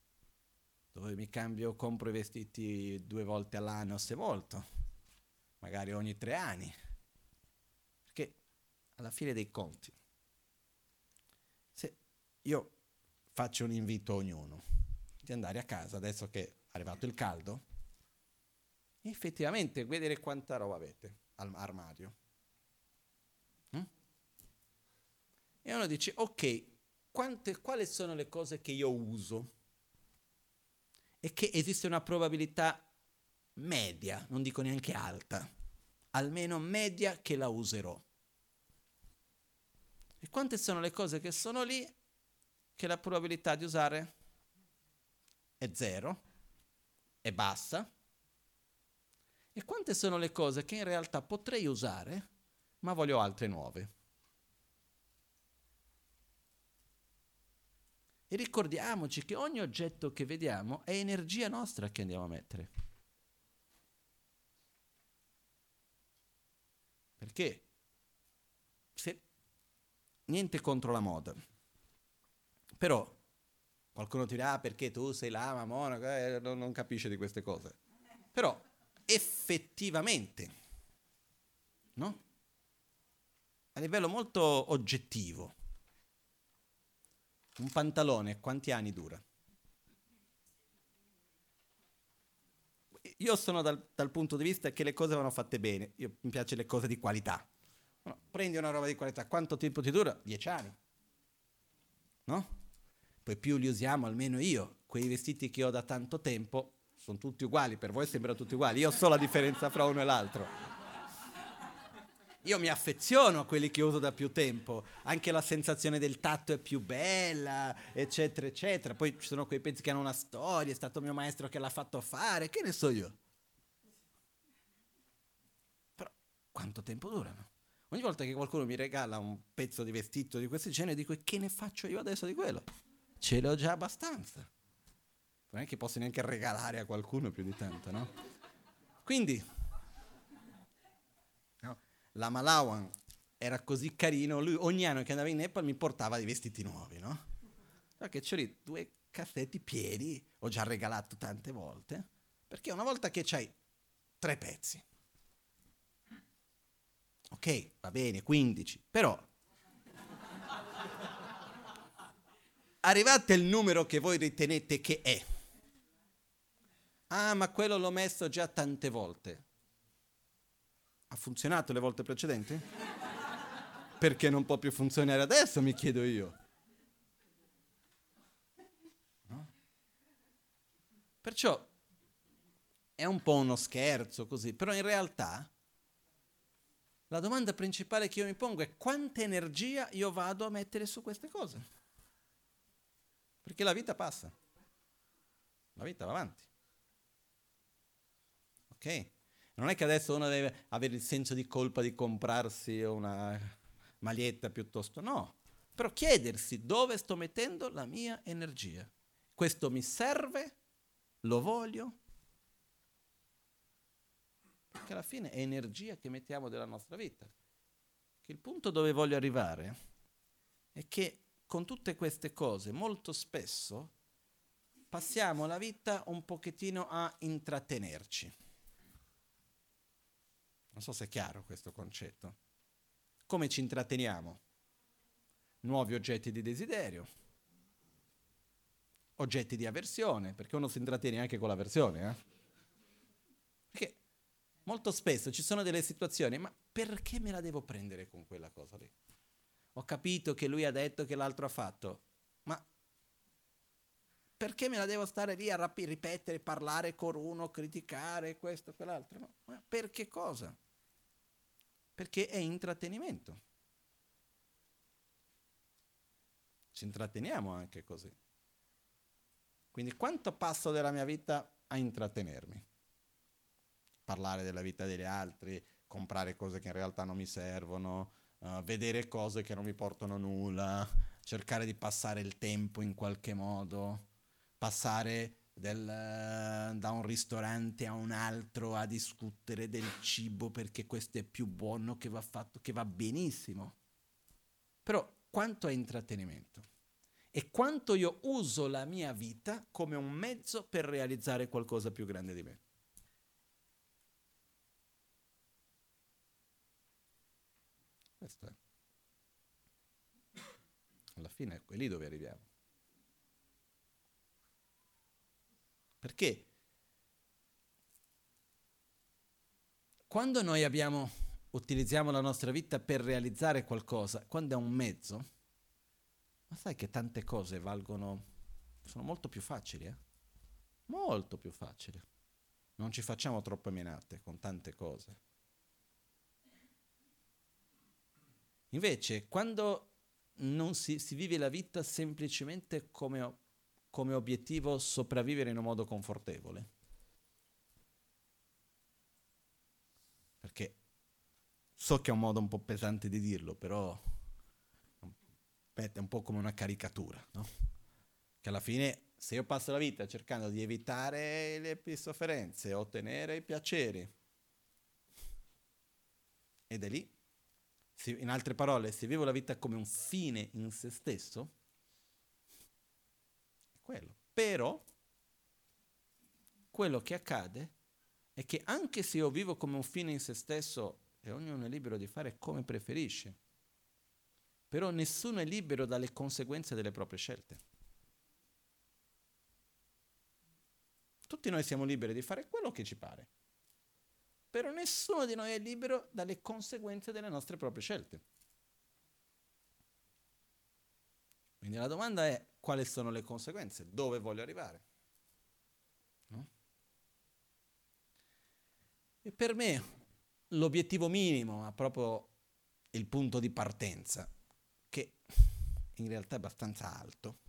dove mi cambio, compro i vestiti 2 volte all'anno se molto, magari ogni 3 anni, perché alla fine dei conti, se io faccio un invito a ognuno di andare a casa, adesso che è arrivato il caldo, effettivamente vedere quanta roba avete all'armadio. E uno dice, ok, quali sono le cose che io uso? E che esiste una probabilità media, non dico neanche alta, almeno media che la userò. E quante sono le cose che sono lì che la probabilità di usare è 0, è bassa? E quante sono le cose che in realtà potrei usare, ma voglio altre nuove? E ricordiamoci che ogni oggetto che vediamo è energia nostra che andiamo a mettere. Perché? Se niente contro la moda. Però qualcuno ti dirà, perché tu sei lama, monaco, non capisce di queste cose. Però effettivamente, no? A livello molto oggettivo, un pantalone quanti anni dura? Io sono dal punto di vista che le cose vanno fatte bene. Mi piace le cose di qualità. No, prendi una roba di qualità, quanto tempo ti dura? 10 anni, no? Poi più li usiamo, almeno io, quei vestiti che ho da tanto tempo sono tutti uguali, per voi sembrano tutti uguali, io so la differenza fra uno e l'altro. Io mi affeziono a quelli che uso da più tempo, anche la sensazione del tatto è più bella, eccetera, eccetera. Poi ci sono quei pezzi che hanno una storia, è stato mio maestro che l'ha fatto fare, che ne so io. Però quanto tempo durano? Ogni volta che qualcuno mi regala un pezzo di vestito di questo genere, dico, che ne faccio io adesso di quello? Ce l'ho già abbastanza. Non è che posso neanche regalare a qualcuno più di tanto, no? Quindi... la Malawan era così carino, lui ogni anno che andava in Nepal mi portava dei vestiti nuovi, no? Perché c'ho lì 2 cassetti pieni, ho già regalato tante volte, perché una volta che c'hai 3 pezzi, ok, va bene, 15, però arrivate al numero che voi ritenete che è. Ah, ma quello l'ho messo già tante volte. Ha funzionato le volte precedenti? Perché non può più funzionare adesso, mi chiedo io. No? Perciò è un po' uno scherzo così, però in realtà la domanda principale che io mi pongo è quanta energia io vado a mettere su queste cose. Perché la vita passa. La vita va avanti. Ok? Non è che adesso uno deve avere il senso di colpa di comprarsi una maglietta piuttosto, no. Però chiedersi dove sto mettendo la mia energia. Questo mi serve? Lo voglio? Perché alla fine è energia che mettiamo della nostra vita. Che il punto dove voglio arrivare è che con tutte queste cose molto spesso passiamo la vita un pochettino a intrattenerci. Non so se è chiaro questo concetto. Come ci intratteniamo? Nuovi oggetti di desiderio, oggetti di avversione, perché uno si intrattiene anche con l'avversione. Perché Molto spesso ci sono delle situazioni, ma perché me la devo prendere con quella cosa lì? Ho capito che lui ha detto che l'altro ha fatto, ma perché me la devo stare lì a ripetere, parlare con uno, criticare questo, quell'altro? No? Ma per che cosa? Perché è intrattenimento. Ci intratteniamo anche così. Quindi quanto passo della mia vita a intrattenermi? Parlare della vita degli altri, comprare cose che in realtà non mi servono, vedere cose che non mi portano nulla, cercare di passare il tempo in qualche modo, passare da un ristorante a un altro a discutere del cibo perché questo è più buono, che va fatto, che va benissimo. Però quanto è intrattenimento e quanto io uso la mia vita come un mezzo per realizzare qualcosa più grande di me. Questo è. Alla fine è lì dove arriviamo. Perché quando noi utilizziamo la nostra vita per realizzare qualcosa, quando è un mezzo, ma sai che tante cose sono molto più facili, eh? Molto più facili. Non ci facciamo troppe menate con tante cose. Invece, quando non si vive la vita semplicemente come obiettivo sopravvivere in un modo confortevole, perché so che è un modo un po' pesante di dirlo, però è un po' come una caricatura, no? Che alla fine, se io passo la vita cercando di evitare le sofferenze, ottenere i piaceri, ed è lì, in altre parole, se vivo la vita come un fine in se stesso, è quello. Però quello che accade è che anche se io vivo come un fine in se stesso, e ognuno è libero di fare come preferisce, però nessuno è libero dalle conseguenze delle proprie scelte. Tutti noi siamo liberi di fare quello che ci pare, però nessuno di noi è libero dalle conseguenze delle nostre proprie scelte. Quindi la domanda è: quali sono le conseguenze? Dove voglio arrivare? No? E per me l'obiettivo minimo è proprio il punto di partenza, che in realtà è abbastanza alto,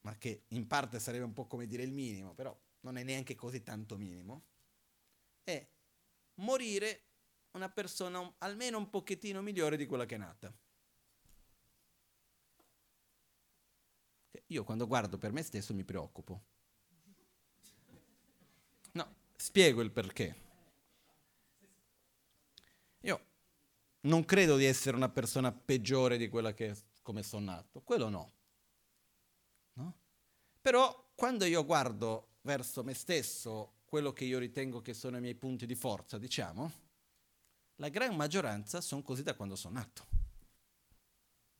ma che in parte sarebbe un po' come dire il minimo, però non è neanche così tanto minimo, è morire una persona almeno un pochettino migliore di quella che è nata. Io quando guardo per me stesso mi preoccupo. No, spiego il perché. Io non credo di essere una persona peggiore di quella che come sono nato, quello no. No? Però quando io guardo verso me stesso quello che io ritengo che sono i miei punti di forza, diciamo, la gran maggioranza sono così da quando sono nato.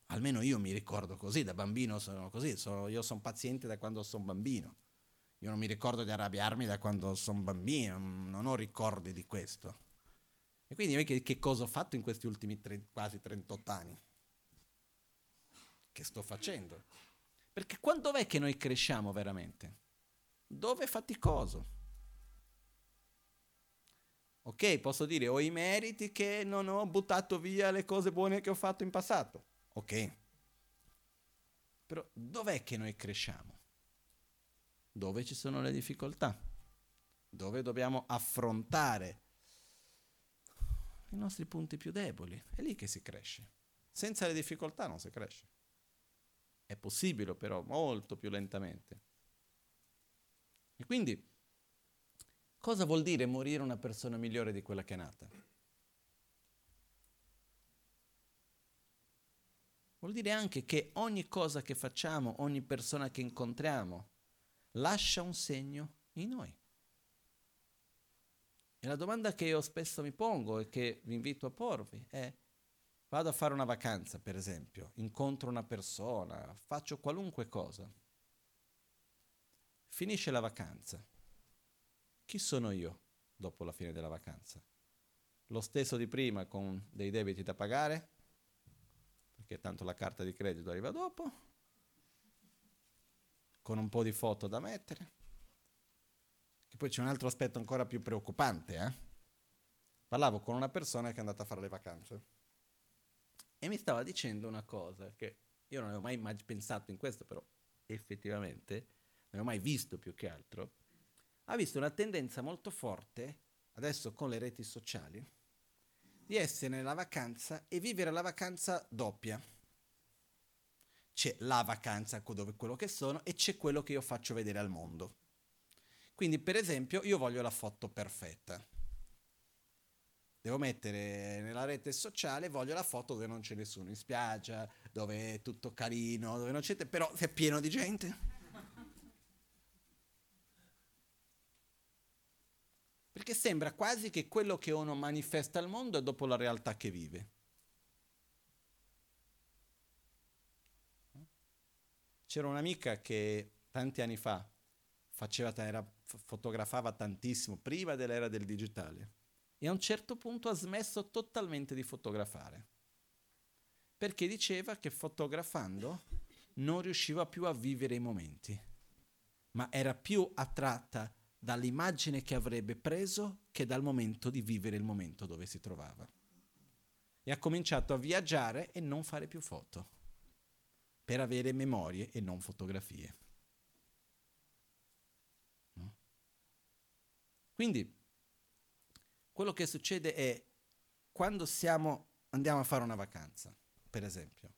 Almeno io mi ricordo così, da bambino sono così, io sono paziente da quando sono bambino. Io non mi ricordo di arrabbiarmi da quando sono bambino, non ho ricordi di questo. E quindi che cosa ho fatto in questi ultimi quasi 38 anni? Che sto facendo? Perché quando è che noi cresciamo veramente? Dove è faticoso? Ok, posso dire, ho i meriti che non ho buttato via le cose buone che ho fatto in passato. Ok. Però dov'è che noi cresciamo? Dove ci sono le difficoltà? Dove dobbiamo affrontare i nostri punti più deboli? È lì che si cresce. Senza le difficoltà non si cresce. È possibile, però, molto più lentamente. E quindi, cosa vuol dire morire una persona migliore di quella che è nata? Vuol dire anche che ogni cosa che facciamo, ogni persona che incontriamo, lascia un segno in noi. E la domanda che io spesso mi pongo e che vi invito a porvi è: vado a fare una vacanza, per esempio, incontro una persona, faccio qualunque cosa, finisce la vacanza. Chi sono io? dopo la fine della vacanza. Lo stesso di prima con dei debiti da pagare, perché tanto la carta di credito arriva dopo, con un po' di foto da mettere. Che poi c'è un altro aspetto ancora più preoccupante, Parlavo con una persona che è andata a fare le vacanze e mi stava dicendo una cosa che io non avevo mai pensato in questo, però effettivamente non avevo mai visto, più che altro. Ha visto una tendenza molto forte adesso con le reti sociali di essere nella vacanza e vivere la vacanza doppia. C'è la vacanza dove quello che sono e c'è quello che io faccio vedere al mondo. Quindi, per esempio, io voglio la foto perfetta. Devo mettere nella rete sociale, voglio la foto dove non c'è nessuno in spiaggia, dove è tutto carino, dove non c'è però è pieno di gente. Perché sembra quasi che quello che uno manifesta al mondo è dopo la realtà che vive. C'era un'amica che tanti anni fa fotografava tantissimo, prima dell'era del digitale, e a un certo punto ha smesso totalmente di fotografare, perché diceva che fotografando non riusciva più a vivere i momenti, ma era più attratta dall'immagine che avrebbe preso che dal momento di vivere il momento dove si trovava. E ha cominciato a viaggiare e non fare più foto, per avere memorie e non fotografie. No? Quindi, quello che succede è, quando andiamo a fare una vacanza, per esempio,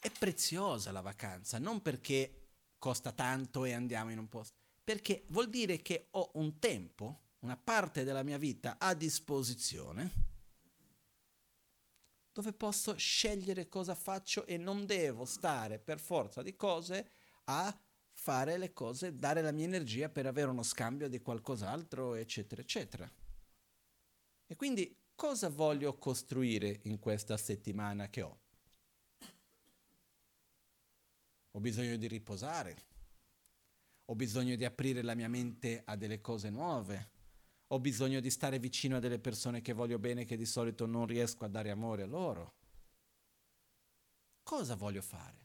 è preziosa la vacanza, non perché costa tanto e andiamo in un posto, perché vuol dire che ho un tempo, una parte della mia vita a disposizione dove posso scegliere cosa faccio e non devo stare per forza di cose a fare le cose, dare la mia energia per avere uno scambio di qualcos'altro, eccetera, eccetera. E quindi cosa voglio costruire in questa settimana che ho? Ho bisogno di riposare, ho bisogno di aprire la mia mente a delle cose nuove, ho bisogno di stare vicino a delle persone che voglio bene, che di solito non riesco a dare amore a loro. Cosa voglio fare?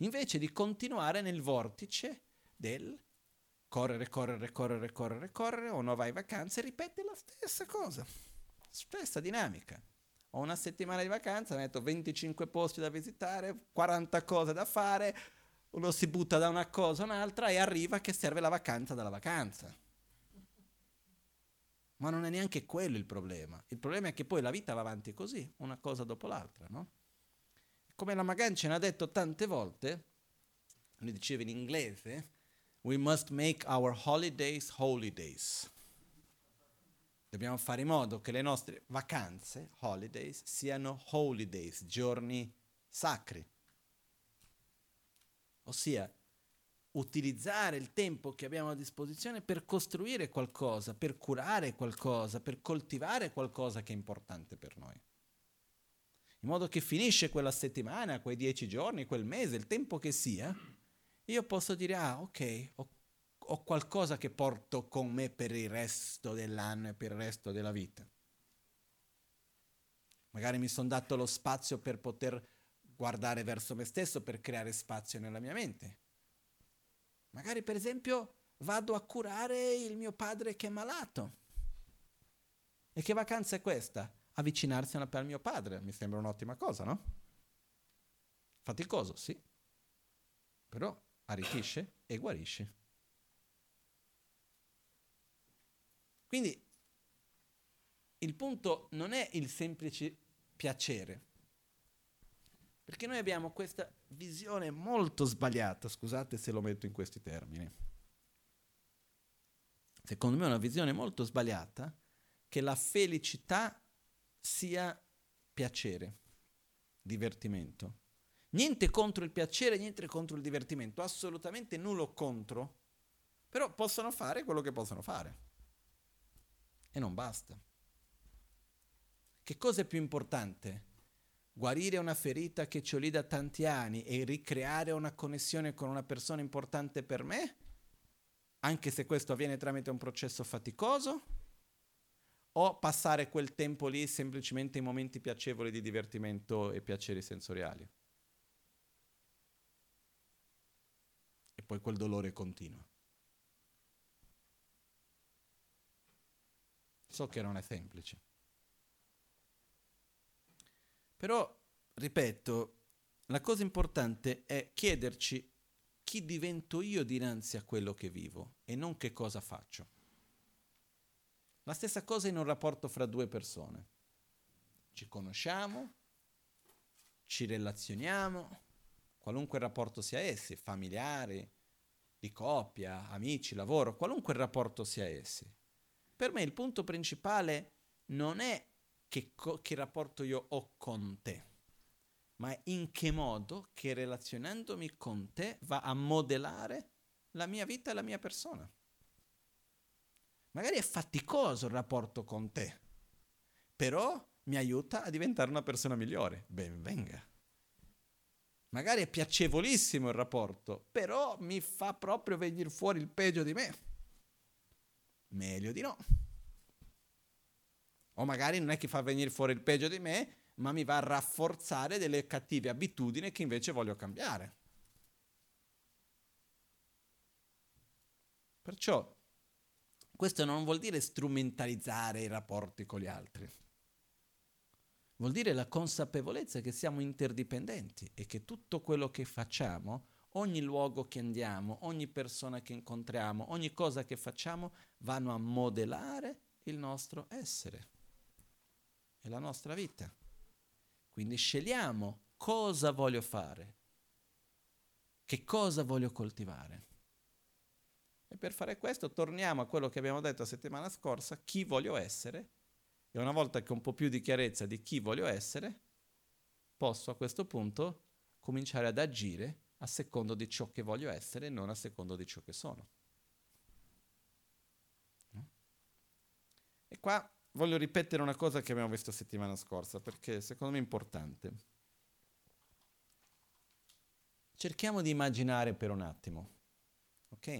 Invece di continuare nel vortice del correre, o no, vai in vacanza e ripeti la stessa cosa, stessa dinamica. Ho una settimana di vacanza, metto 25 posti da visitare, 40 cose da fare, uno si butta da una cosa a un'altra e arriva che serve la vacanza dalla vacanza. Ma non è neanche quello il problema. Il problema è che poi la vita va avanti così, una cosa dopo l'altra, no? Come la Magan ce ne ha detto tante volte, lui diceva in inglese, we must make our holidays holy days. Dobbiamo fare in modo che le nostre vacanze, holidays, siano holy days, giorni sacri. Ossia, utilizzare il tempo che abbiamo a disposizione per costruire qualcosa, per curare qualcosa, per coltivare qualcosa che è importante per noi. In modo che finisce quella settimana, quei 10 giorni, quel mese, il tempo che sia, io posso dire, ok, ho qualcosa che porto con me per il resto dell'anno e per il resto della vita. Magari mi sono dato lo spazio per poter guardare verso me stesso, per creare spazio nella mia mente. Magari, per esempio, vado a curare il mio padre che è malato. E che vacanza è questa? Avvicinarsi al mio padre. Mi sembra un'ottima cosa, no? Faticoso, sì. Però arricchisce e guarisce. Quindi il punto non è il semplice piacere, perché noi abbiamo questa visione molto sbagliata, scusate se lo metto in questi termini. Secondo me è una visione molto sbagliata che la felicità sia piacere, divertimento. Niente contro il piacere, niente contro il divertimento, assolutamente nullo contro, però possono fare quello che possono fare. E non basta. Che cosa è più importante? guarire una ferita che ho lì da tanti anni e ricreare una connessione con una persona importante per me, anche se questo avviene tramite un processo faticoso, o passare quel tempo lì semplicemente in momenti piacevoli di divertimento e piaceri sensoriali. E poi quel dolore continua. So che non è semplice. Però, ripeto, la cosa importante è chiederci chi divento io dinanzi a quello che vivo e non che cosa faccio. La stessa cosa in un rapporto fra due persone. Ci conosciamo, ci relazioniamo, qualunque rapporto sia essi, familiari, di coppia, amici, lavoro, qualunque rapporto sia essi. Per me il punto principale non è che rapporto io ho con te, ma in che modo che relazionandomi con te va a modellare la mia vita e la mia persona. Magari è faticoso il rapporto con te, però mi aiuta a diventare una persona migliore. Ben venga. Magari è piacevolissimo il rapporto, però mi fa proprio venire fuori il peggio di me. Meglio di no. O magari non è che fa venire fuori il peggio di me, ma mi va a rafforzare delle cattive abitudini che invece voglio cambiare. Perciò questo non vuol dire strumentalizzare i rapporti con gli altri. Vuol dire la consapevolezza che siamo interdipendenti e che tutto quello che facciamo, ogni luogo che andiamo, ogni persona che incontriamo, ogni cosa che facciamo, vanno a modellare il nostro essere e la nostra vita. Quindi scegliamo cosa voglio fare, che cosa voglio coltivare. E per fare questo torniamo a quello che abbiamo detto la settimana scorsa, chi voglio essere, e una volta che ho un po' più di chiarezza di chi voglio essere, posso a questo punto cominciare ad agire a secondo di ciò che voglio essere e non a secondo di ciò che sono. No? E qua voglio ripetere una cosa che abbiamo visto settimana scorsa, perché secondo me è importante. Cerchiamo di immaginare per un attimo, ok?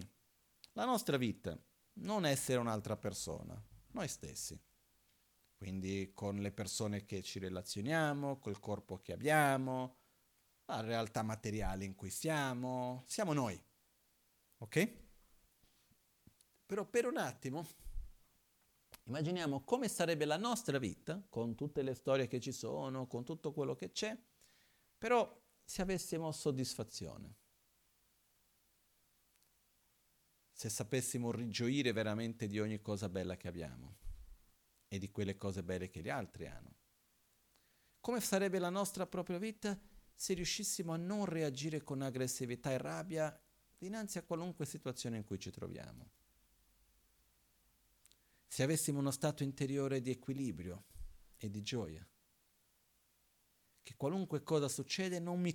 La nostra vita, non essere un'altra persona, noi stessi. Quindi con le persone che ci relazioniamo, col corpo che abbiamo, la realtà materiale in cui siamo noi, ok? Però per un attimo immaginiamo come sarebbe la nostra vita, con tutte le storie che ci sono, con tutto quello che c'è, però se avessimo soddisfazione, se sapessimo rigioire veramente di ogni cosa bella che abbiamo e di quelle cose belle che gli altri hanno, come sarebbe la nostra propria vita se riuscissimo a non reagire con aggressività e rabbia dinanzi a qualunque situazione in cui ci troviamo. Se avessimo uno stato interiore di equilibrio e di gioia, che qualunque cosa succede non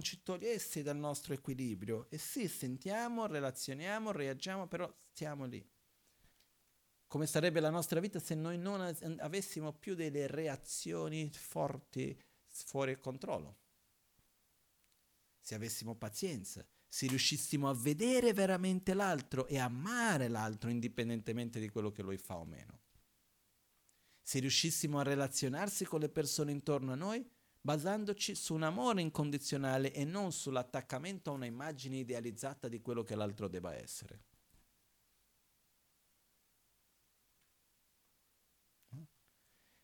ci togliesse dal nostro equilibrio, e sì, sentiamo, relazioniamo, reagiamo, però stiamo lì. Come sarebbe la nostra vita se noi non avessimo più delle reazioni forti fuori controllo? Se avessimo pazienza, se riuscissimo a vedere veramente l'altro e amare l'altro indipendentemente di quello che lui fa o meno. Se riuscissimo a relazionarsi con le persone intorno a noi basandoci su un amore incondizionale e non sull'attaccamento a una immagine idealizzata di quello che l'altro debba essere.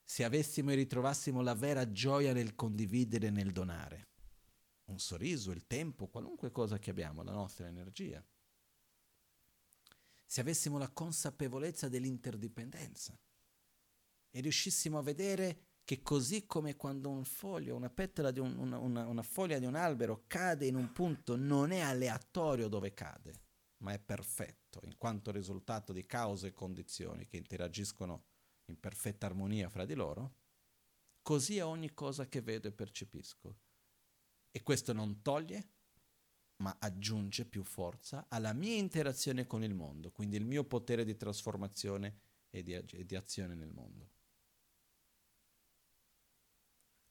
Se avessimo e ritrovassimo la vera gioia nel condividere e nel donare. Un sorriso, il tempo, qualunque cosa che abbiamo, la nostra energia. Se avessimo la consapevolezza dell'interdipendenza e riuscissimo a vedere che così come quando un foglio, una petala di una foglia di un albero cade in un punto, non è aleatorio dove cade, ma è perfetto, in quanto risultato di cause e condizioni che interagiscono in perfetta armonia fra di loro, così è ogni cosa che vedo e percepisco. E questo non toglie, ma aggiunge più forza alla mia interazione con il mondo, quindi il mio potere di trasformazione e di azione nel mondo.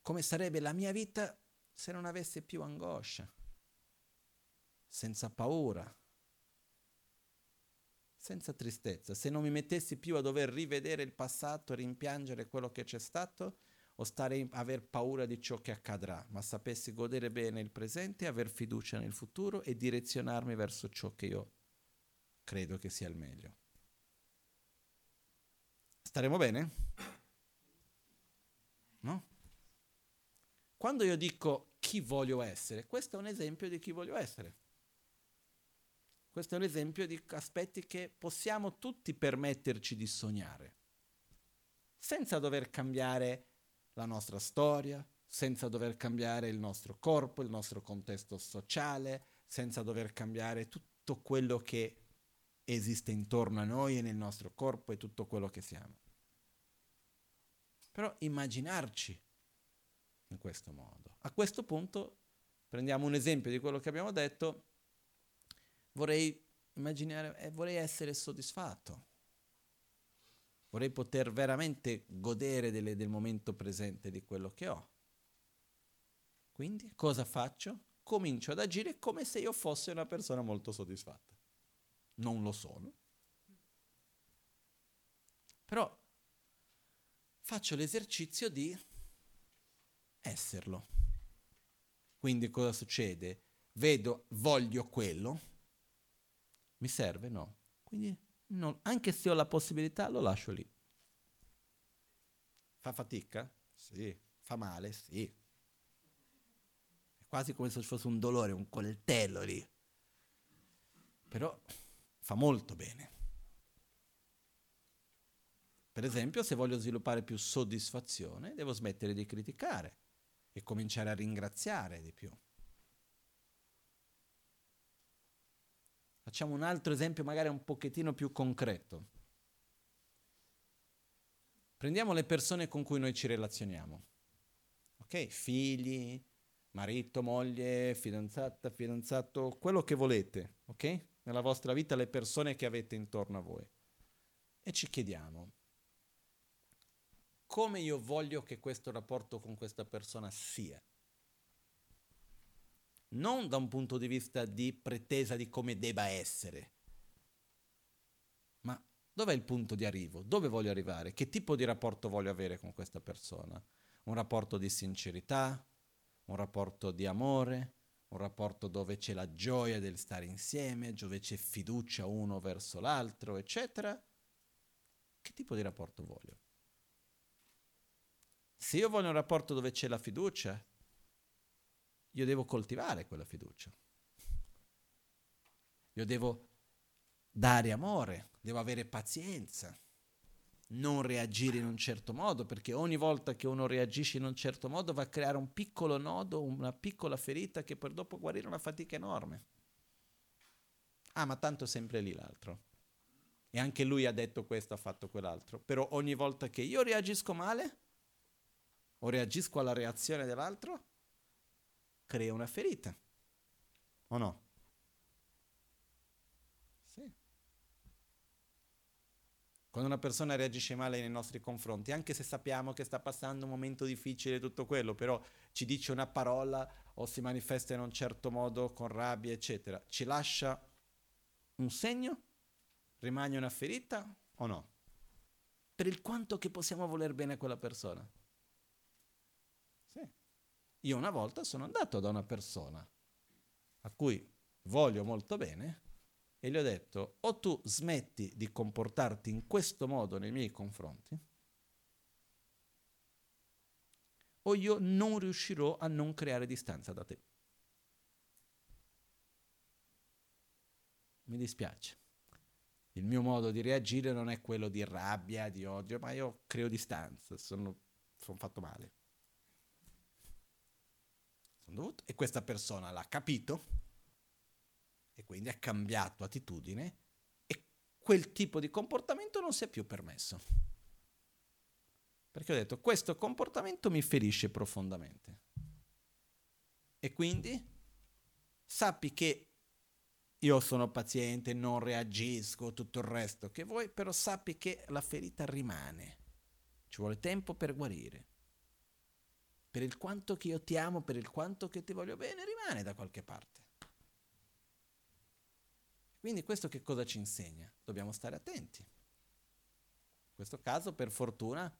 come sarebbe la mia vita se non avessi più angoscia, senza paura, senza tristezza, se non mi mettessi più a dover rivedere il passato, rimpiangere quello che c'è stato o aver paura di ciò che accadrà, ma sapessi godere bene il presente, aver fiducia nel futuro e direzionarmi verso ciò che io credo che sia il meglio. Staremo bene? No? Quando io dico chi voglio essere, questo è un esempio di chi voglio essere. Questo è un esempio di aspetti che possiamo tutti permetterci di sognare, senza dover cambiare la nostra storia, senza dover cambiare il nostro corpo, il nostro contesto sociale, senza dover cambiare tutto quello che esiste intorno a noi e nel nostro corpo e tutto quello che siamo. Però immaginarci in questo modo. A questo punto prendiamo un esempio di quello che abbiamo detto. Vorrei immaginare, vorrei essere soddisfatto, vorrei poter veramente godere del momento presente, di quello che ho. Quindi cosa faccio? Comincio ad agire come se io fossi una persona molto soddisfatta. Non lo sono. Però faccio l'esercizio di esserlo. Quindi cosa succede? Vedo, voglio quello. Mi serve? No. Quindi non, anche se ho la possibilità lo lascio lì. Fa fatica? Sì. Fa male? Sì. È quasi come se ci fosse un dolore, un coltello lì. Però fa molto bene. Per esempio, se voglio sviluppare più soddisfazione, devo smettere di criticare e cominciare a ringraziare di più. Facciamo un altro esempio magari un pochettino più concreto. Prendiamo le persone con cui noi ci relazioniamo. Ok? Figli, marito, moglie, fidanzata, fidanzato, quello che volete, ok? Nella vostra vita, le persone che avete intorno a voi. E ci chiediamo, come io voglio che questo rapporto con questa persona sia? Non da un punto di vista di pretesa di come debba essere, ma dov'è il punto di arrivo? Dove voglio arrivare? Che tipo di rapporto voglio avere con questa persona? Un rapporto di sincerità, un rapporto di amore, un rapporto dove c'è la gioia del stare insieme, dove c'è fiducia uno verso l'altro, eccetera. Che tipo di rapporto voglio? Se io voglio un rapporto dove c'è la fiducia, io devo coltivare quella fiducia, io devo dare amore, devo avere pazienza, non reagire in un certo modo, perché ogni volta che uno reagisce in un certo modo va a creare un piccolo nodo, una piccola ferita che per dopo guarire una fatica enorme. Ah, ma tanto è sempre lì l'altro, e anche lui ha detto questo, ha fatto quell'altro, però ogni volta che io reagisco male o reagisco alla reazione dell'altro crea una ferita, o no? Sì. Quando una persona reagisce male nei nostri confronti, anche se sappiamo che sta passando un momento difficile e tutto quello, però ci dice una parola o si manifesta in un certo modo con rabbia, eccetera, ci lascia un segno? Rimane una ferita o no? Per il quanto che possiamo voler bene a quella persona. Sì. Io una volta sono andato da una persona a cui voglio molto bene e gli ho detto: o tu smetti di comportarti in questo modo nei miei confronti, o io non riuscirò a non creare distanza da te. Mi dispiace. Il mio modo di reagire non è quello di rabbia, di odio, ma io creo distanza, sono fatto male. E questa persona l'ha capito e quindi ha cambiato attitudine e quel tipo di comportamento non si è più permesso, perché ho detto questo comportamento mi ferisce profondamente e quindi sappi che io sono paziente, non reagisco, tutto il resto che vuoi, però sappi che la ferita rimane, ci vuole tempo per guarire. per il quanto che io ti amo, per il quanto che ti voglio bene, rimane da qualche parte. Quindi questo che cosa ci insegna? Dobbiamo stare attenti. In questo caso, per fortuna,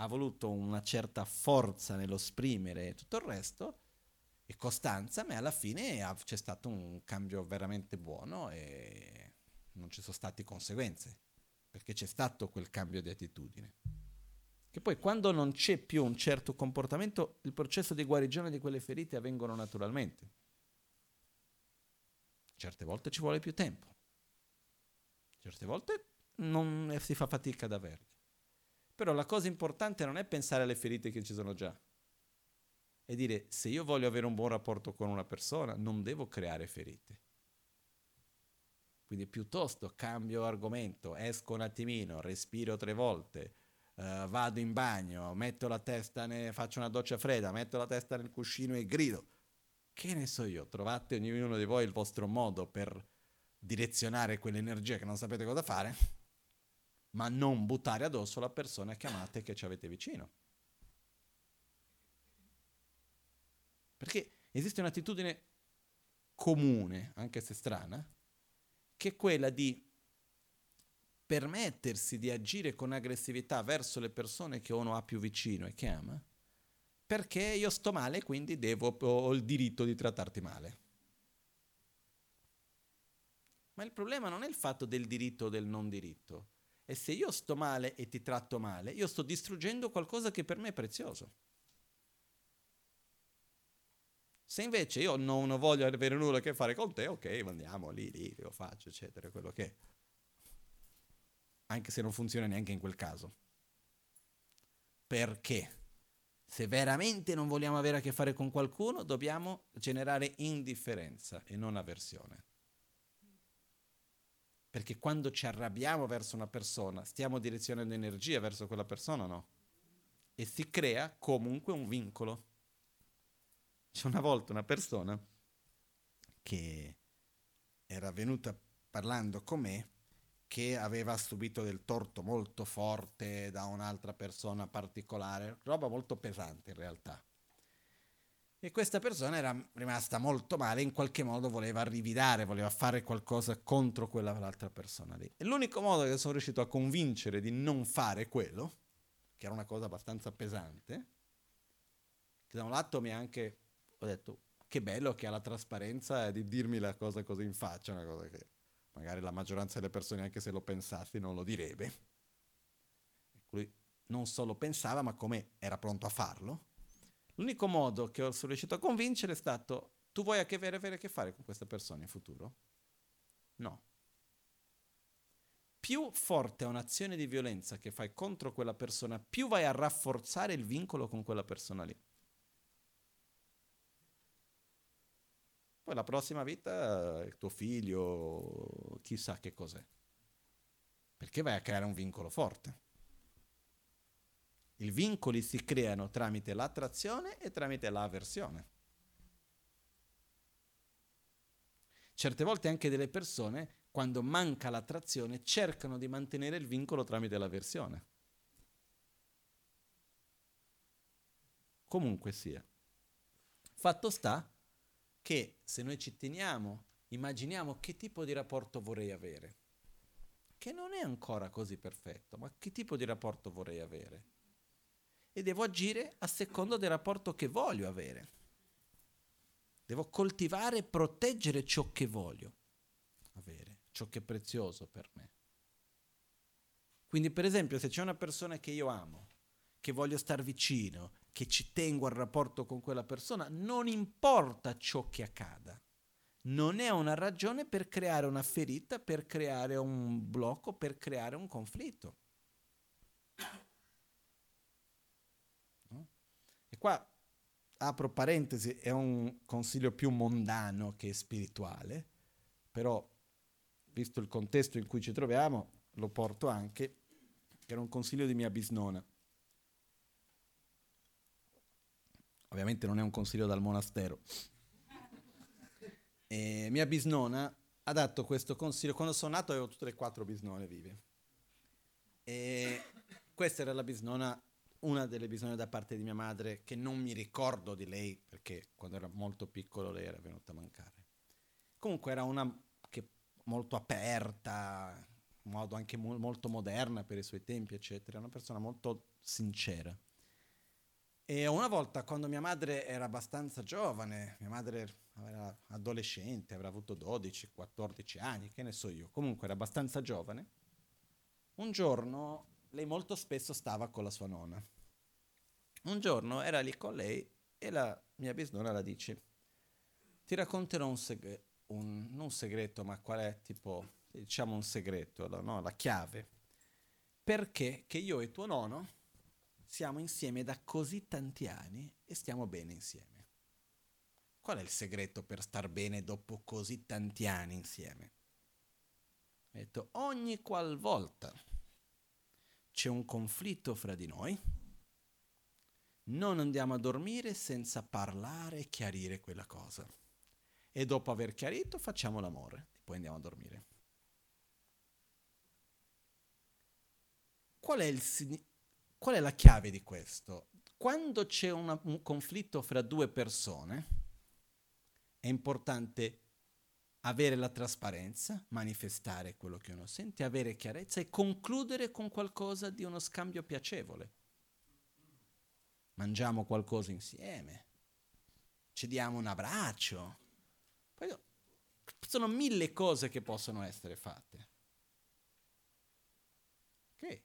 ha voluto una certa forza nell'esprimere tutto il resto e costanza, ma alla fine c'è stato un cambio veramente buono e non ci sono state conseguenze, perché c'è stato quel cambio di attitudine. Che poi quando non c'è più un certo comportamento, il processo di guarigione di quelle ferite avvengono naturalmente. Certe volte ci vuole più tempo, certe volte non si fa fatica ad averle. Però la cosa importante non è pensare alle ferite che ci sono già, è dire: se io voglio avere un buon rapporto con una persona, non devo creare ferite. Quindi piuttosto cambio argomento, esco un attimino, respiro 3 volte, vado in bagno, metto la testa, faccio una doccia fredda, metto la testa nel cuscino e grido. Che ne so io, trovate ognuno di voi il vostro modo per direzionare quell'energia che non sapete cosa fare, ma non buttare addosso la persona che amate e che ci avete vicino. Perché esiste un'attitudine comune, anche se strana, che è quella di permettersi di agire con aggressività verso le persone che uno ha più vicino e che ama, perché io sto male, quindi ho il diritto di trattarti male. Ma il problema non è il fatto del diritto o del non diritto, è se io sto male e ti tratto male, io sto distruggendo qualcosa che per me è prezioso. Se invece io non voglio avere nulla a che fare con te, ok, andiamo lì, lo faccio, eccetera, quello che è. Anche se non funziona neanche in quel caso. Perché? Se veramente non vogliamo avere a che fare con qualcuno, dobbiamo generare indifferenza e non avversione. Perché quando ci arrabbiamo verso una persona, stiamo direzionando energia verso quella persona, no? E si crea comunque un vincolo. C'è una volta una persona che era venuta parlando con me, che aveva subito del torto molto forte da un'altra persona particolare, roba molto pesante in realtà. E questa persona era rimasta molto male, in qualche modo voleva rividare, voleva fare qualcosa contro quell'altra persona lì. E l'unico modo che sono riuscito a convincere di non fare quello, che era una cosa abbastanza pesante, che da un lato mi ha anche, ho detto, che bello che ha la trasparenza di dirmi la cosa così in faccia, una cosa che magari la maggioranza delle persone, anche se lo pensassi, non lo direbbe. Lui non solo pensava, ma come era pronto a farlo. L'unico modo che sono riuscito a convincere è stato: tu vuoi avere a che fare con questa persona in futuro? No. Più forte è un'azione di violenza che fai contro quella persona, più vai a rafforzare il vincolo con quella persona lì. Poi la prossima vita, il tuo figlio, chissà che cos'è. Perché vai a creare un vincolo forte. I vincoli si creano tramite l'attrazione e tramite l'avversione. Certe volte anche delle persone, quando manca l'attrazione, cercano di mantenere il vincolo tramite l'avversione. Comunque sia. Fatto sta che se noi ci teniamo, immaginiamo che tipo di rapporto vorrei avere, che non è ancora così perfetto, ma che tipo di rapporto vorrei avere, e devo agire a seconda del rapporto che voglio avere. Devo coltivare e proteggere ciò che voglio avere, ciò che è prezioso per me. Quindi, per esempio, se c'è una persona che io amo, che voglio star vicino, che ci tengo al rapporto con quella persona, non importa ciò che accada, non è una ragione per creare una ferita, per creare un blocco, per creare un conflitto. No? E qua apro parentesi, è un consiglio più mondano che spirituale, però visto il contesto in cui ci troviamo lo porto anche, che era un consiglio di mia bisnonna. Ovviamente non è un consiglio dal monastero. E mia bisnonna ha dato questo consiglio. Quando sono nato avevo tutte e 4 bisnonne vive. E questa era la bisnonna una delle bisogna da parte di mia madre, che non mi ricordo di lei, perché quando era molto piccolo lei era venuta a mancare. Comunque era una che molto aperta, in modo anche molto moderna per i suoi tempi, eccetera, una persona molto sincera. E una volta, quando mia madre era abbastanza giovane, mia madre era adolescente, avrà avuto 12, 14 anni, che ne so io, comunque era abbastanza giovane, un giorno lei molto spesso stava con la sua nonna. Un giorno era lì con lei e la mia bisnonna la dice: ti racconterò un segreto, no? La chiave. Perché che io e tuo nonno siamo insieme da così tanti anni e stiamo bene insieme. Qual è il segreto per star bene dopo così tanti anni insieme? Ha detto: ogni qualvolta c'è un conflitto fra di noi, non andiamo a dormire senza parlare e chiarire quella cosa. E dopo aver chiarito facciamo l'amore e poi andiamo a dormire. Qual è la chiave di questo? Quando c'è un conflitto fra due persone è importante avere la trasparenza, manifestare quello che uno sente, avere chiarezza e concludere con qualcosa di uno scambio piacevole. Mangiamo qualcosa insieme, ci diamo un abbraccio. Poi sono 1000 cose che possono essere fatte. Ok?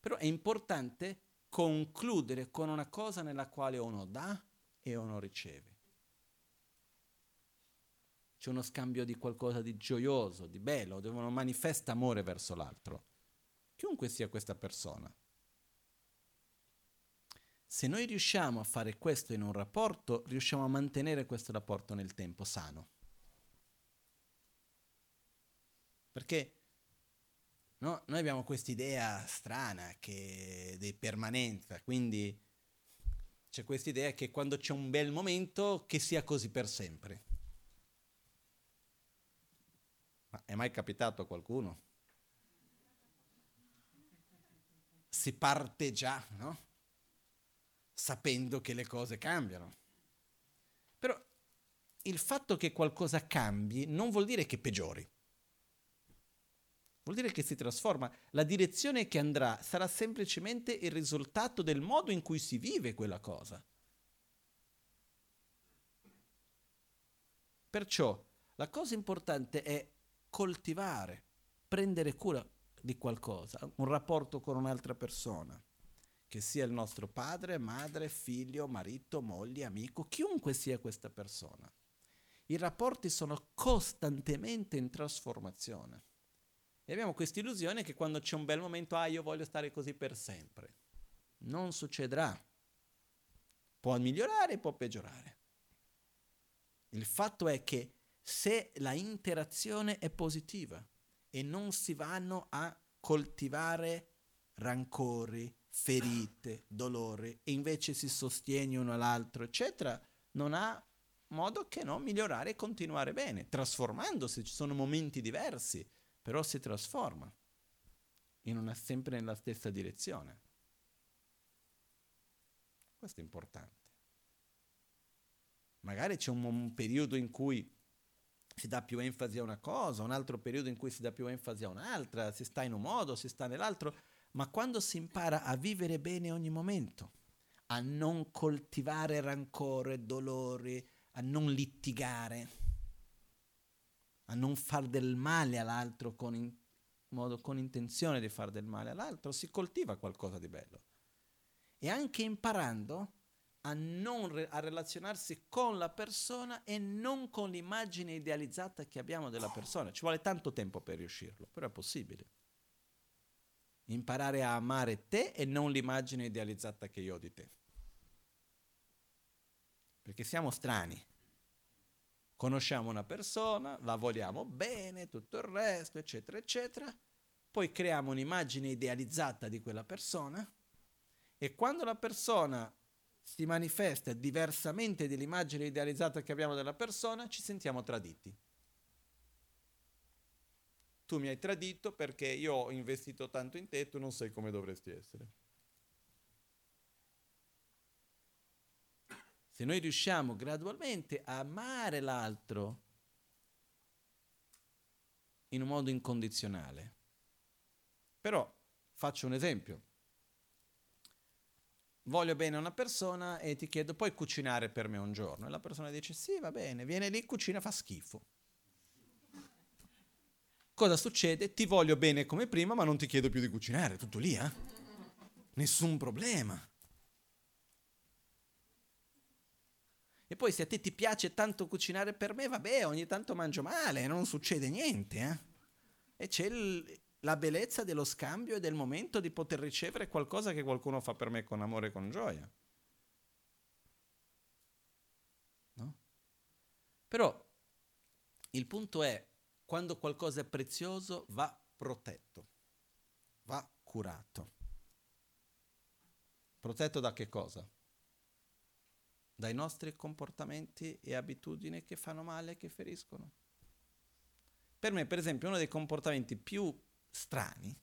Però è importante concludere con una cosa nella quale uno dà e uno riceve. C'è uno scambio di qualcosa di gioioso, di bello, dove uno manifesta amore verso l'altro, chiunque sia questa persona. Se noi riusciamo a fare questo in un rapporto, riusciamo a mantenere questo rapporto nel tempo sano. Perché no, noi abbiamo questa idea strana che di permanenza, quindi c'è questa idea che quando c'è un bel momento che sia così per sempre. Ma è mai capitato a qualcuno? Si parte già, no? Sapendo che le cose cambiano. Però il fatto che qualcosa cambi non vuol dire che peggiori. Vuol dire che si trasforma. La direzione che andrà sarà semplicemente il risultato del modo in cui si vive quella cosa. Perciò la cosa importante è coltivare, prendere cura di qualcosa, un rapporto con un'altra persona, che sia il nostro padre, madre, figlio, marito, moglie, amico, chiunque sia questa persona. I rapporti sono costantemente in trasformazione. E abbiamo questa illusione che quando c'è un bel momento, io voglio stare così per sempre. Non succederà. Può migliorare, può peggiorare. Il fatto è che se la interazione è positiva e non si vanno a coltivare rancori, ferite, dolori, e invece si sostiene uno all'altro, eccetera, non ha modo che non migliorare e continuare bene, trasformandosi. Ci sono momenti diversi, però si trasforma sempre nella stessa direzione. Questo è importante. Magari c'è un periodo in cui si dà più enfasi a una cosa, un altro periodo in cui si dà più enfasi a un'altra, si sta in un modo, si sta nell'altro, ma quando si impara a vivere bene ogni momento, a non coltivare rancore, dolori, a non litigare, a non far del male all'altro con intenzione di far del male all'altro, si coltiva qualcosa di bello. E anche imparando a relazionarsi con la persona e non con l'immagine idealizzata che abbiamo della persona. Ci vuole tanto tempo per riuscirlo, però è possibile. Imparare a amare te e non l'immagine idealizzata che io ho di te. Perché siamo strani. Conosciamo una persona, la vogliamo bene, tutto il resto, eccetera, eccetera. Poi creiamo un'immagine idealizzata di quella persona e quando la persona si manifesta diversamente dell'immagine idealizzata che abbiamo della persona, ci sentiamo traditi. Tu mi hai tradito perché io ho investito tanto in te, tu non sei come dovresti essere. Se noi riusciamo gradualmente a amare l'altro in un modo incondizionale. Però faccio un esempio. Voglio bene a una persona e ti chiedo, puoi cucinare per me un giorno? E la persona dice, sì, va bene, viene lì, cucina, fa schifo. Cosa succede? Ti voglio bene come prima, ma non ti chiedo più di cucinare, tutto lì, eh? Nessun problema. E poi se a te ti piace tanto cucinare per me, vabbè, ogni tanto mangio male, non succede niente, eh? E c'è la bellezza dello scambio e del momento di poter ricevere qualcosa che qualcuno fa per me con amore e con gioia. No? Però il punto è, quando qualcosa è prezioso va protetto, va curato. Protetto da che cosa? Dai nostri comportamenti e abitudini che fanno male, che feriscono. Per me, per esempio, uno dei comportamenti più strani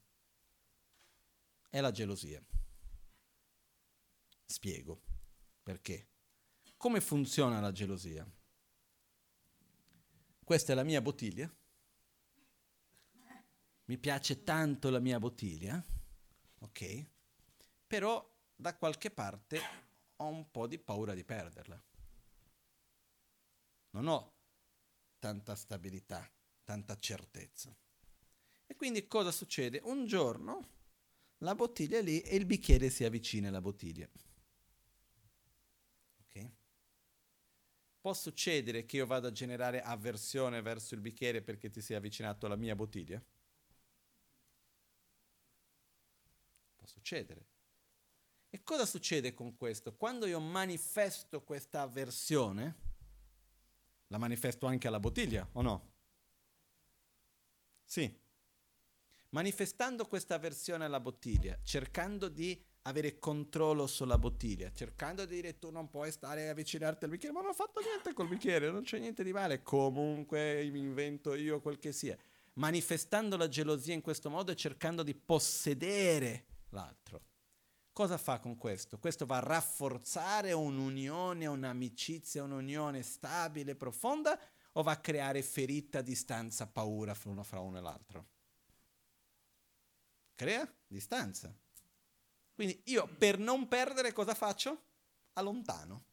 è la gelosia. Spiego perché. Come funziona la gelosia? Questa è la mia bottiglia. Mi piace tanto la mia bottiglia, ok? Però da qualche parte ho un po' di paura di perderla. Non ho tanta stabilità, tanta certezza. E quindi cosa succede? Un giorno la bottiglia è lì e il bicchiere si avvicina alla bottiglia. Ok? Può succedere che io vada a generare avversione verso il bicchiere perché ti sei avvicinato alla mia bottiglia? Può succedere. E cosa succede con questo? Quando io manifesto questa avversione, la manifesto anche alla bottiglia, o no? Sì. Manifestando questa avversione alla bottiglia, cercando di avere controllo sulla bottiglia, cercando di dire tu non puoi stare a avvicinarti al bicchiere, ma non ho fatto niente col bicchiere, non c'è niente di male, comunque mi invento io quel che sia. Manifestando la gelosia in questo modo e cercando di possedere l'altro. Cosa fa con questo? Questo va a rafforzare un'unione, un'amicizia, un'unione stabile, profonda, o va a creare ferita, distanza, paura fra uno e l'altro? Crea distanza. Quindi io per non perdere cosa faccio? Allontano.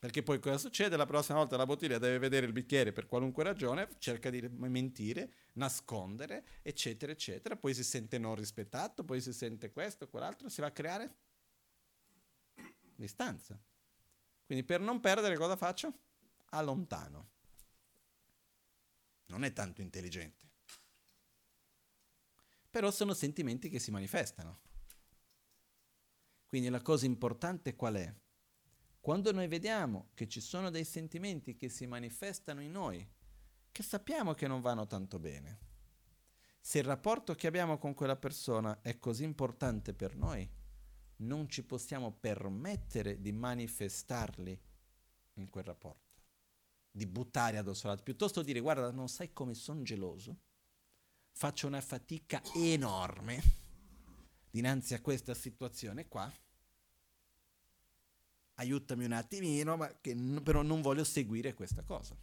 Perché poi cosa succede? La prossima volta la bottiglia deve vedere il bicchiere per qualunque ragione, cerca di mentire, nascondere, eccetera, eccetera, poi si sente non rispettato, poi si sente questo, quell'altro, si va a creare distanza. Quindi per non perdere cosa faccio? Allontano. Non è tanto intelligente. Però sono sentimenti che si manifestano. Quindi la cosa importante qual è? Quando noi vediamo che ci sono dei sentimenti che si manifestano in noi, che sappiamo che non vanno tanto bene, se il rapporto che abbiamo con quella persona è così importante per noi, non ci possiamo permettere di manifestarli in quel rapporto, di buttare addosso all'altro, piuttosto dire guarda, non sai come sono geloso, faccio una fatica enorme dinanzi a questa situazione qua, aiutami un attimino, ma che però non voglio seguire questa cosa.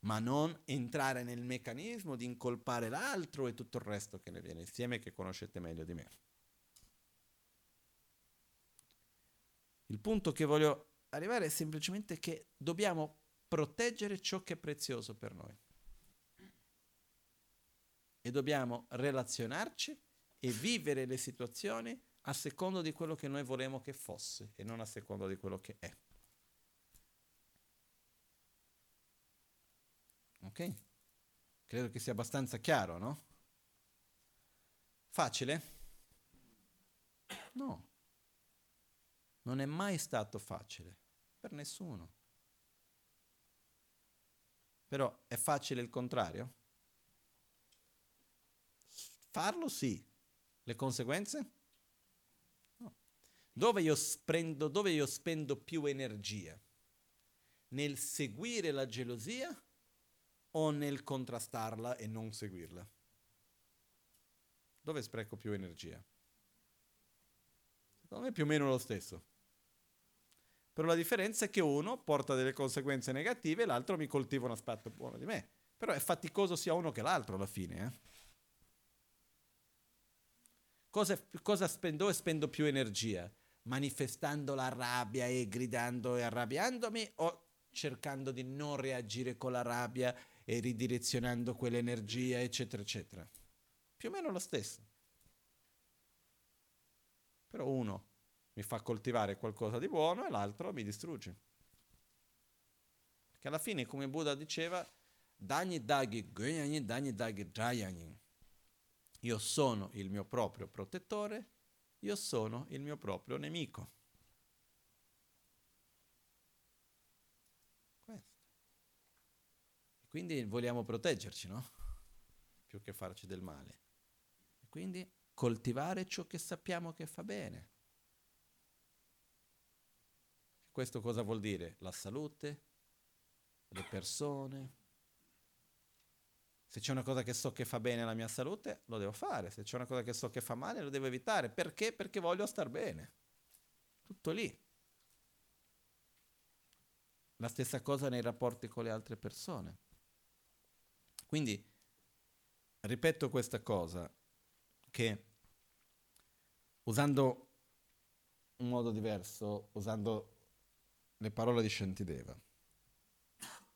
Ma non entrare nel meccanismo di incolpare l'altro e tutto il resto che ne viene insieme, che conoscete meglio di me. Il punto che voglio arrivare è semplicemente che dobbiamo proteggere ciò che è prezioso per noi e dobbiamo relazionarci e vivere le situazioni a secondo di quello che noi vorremmo che fosse e non a secondo di quello che è. Ok? Credo che sia abbastanza chiaro, no? Facile? No. Non è mai stato facile per nessuno. Però è facile il contrario? Farlo sì. Le conseguenze? No. Dove io spendo più energia? Nel seguire la gelosia o nel contrastarla e non seguirla? Dove spreco più energia? Secondo me è più o meno lo stesso. Però la differenza è che uno porta delle conseguenze negative e l'altro mi coltiva un aspetto buono di me. Però è faticoso sia uno che l'altro alla fine. Cosa spendo? Dove spendo più energia? Manifestando la rabbia e gridando e arrabbiandomi, o cercando di non reagire con la rabbia e ridirezionando quell'energia, eccetera, eccetera? Più o meno lo stesso. Però uno mi fa coltivare qualcosa di buono e l'altro mi distrugge. Perché alla fine, come Buddha diceva, io sono il mio proprio protettore, io sono il mio proprio nemico. Questo. Quindi vogliamo proteggerci, no? Più che farci del male. Quindi coltivare ciò che sappiamo che fa bene. Questo cosa vuol dire? La salute, le persone. Se c'è una cosa che so che fa bene alla mia salute, lo devo fare. Se c'è una cosa che so che fa male, lo devo evitare. Perché? Perché voglio star bene. Tutto lì. La stessa cosa nei rapporti con le altre persone. Quindi, ripeto questa cosa, che usando un modo diverso, usando le parole di Shantideva,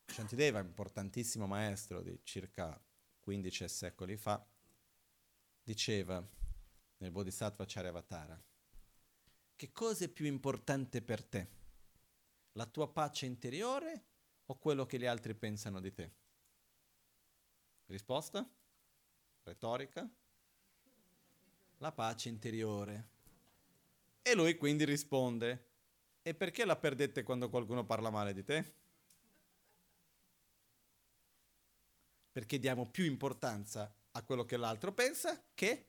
Shantideva, importantissimo maestro di circa 15 secoli fa, diceva nel Bodhisattva Charyavatara: che cosa è più importante per te? La tua pace interiore o quello che gli altri pensano di te? Risposta? Retorica? La pace interiore. E lui quindi risponde: e perché la perdete quando qualcuno parla male di te? Perché diamo più importanza a quello che l'altro pensa che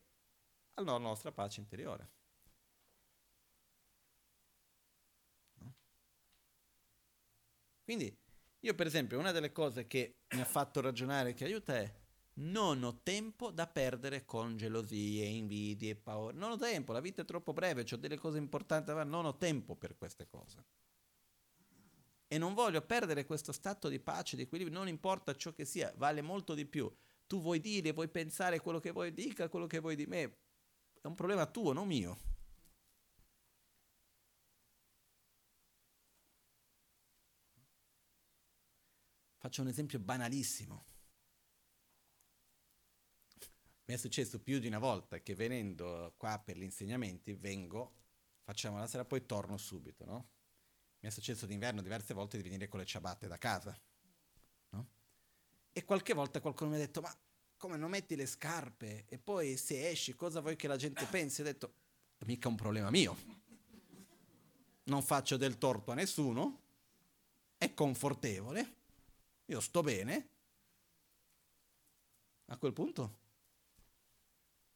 alla nostra pace interiore. No? Quindi io, per esempio, una delle cose che mi ha fatto ragionare, che aiuta, è: non ho tempo da perdere con gelosie, invidie, paure. Non ho tempo, la vita è troppo breve, c'ho delle cose importanti, ma non ho tempo per queste cose. E non voglio perdere questo stato di pace, di equilibrio, non importa ciò che sia, vale molto di più. Tu vuoi dire, vuoi pensare quello che vuoi dica, quello che vuoi di me, è un problema tuo, non mio. Faccio un esempio banalissimo. Mi è successo più di una volta che, venendo qua per gli insegnamenti, vengo, facciamo la sera, poi torno subito, no? Mi è successo d'inverno diverse volte di venire con le ciabatte da casa, no? E qualche volta qualcuno mi ha detto: ma come, non metti le scarpe? E poi se esci cosa vuoi che la gente pensi? Ho detto: mica un problema mio, non faccio del torto a nessuno, è confortevole, io sto bene. A quel punto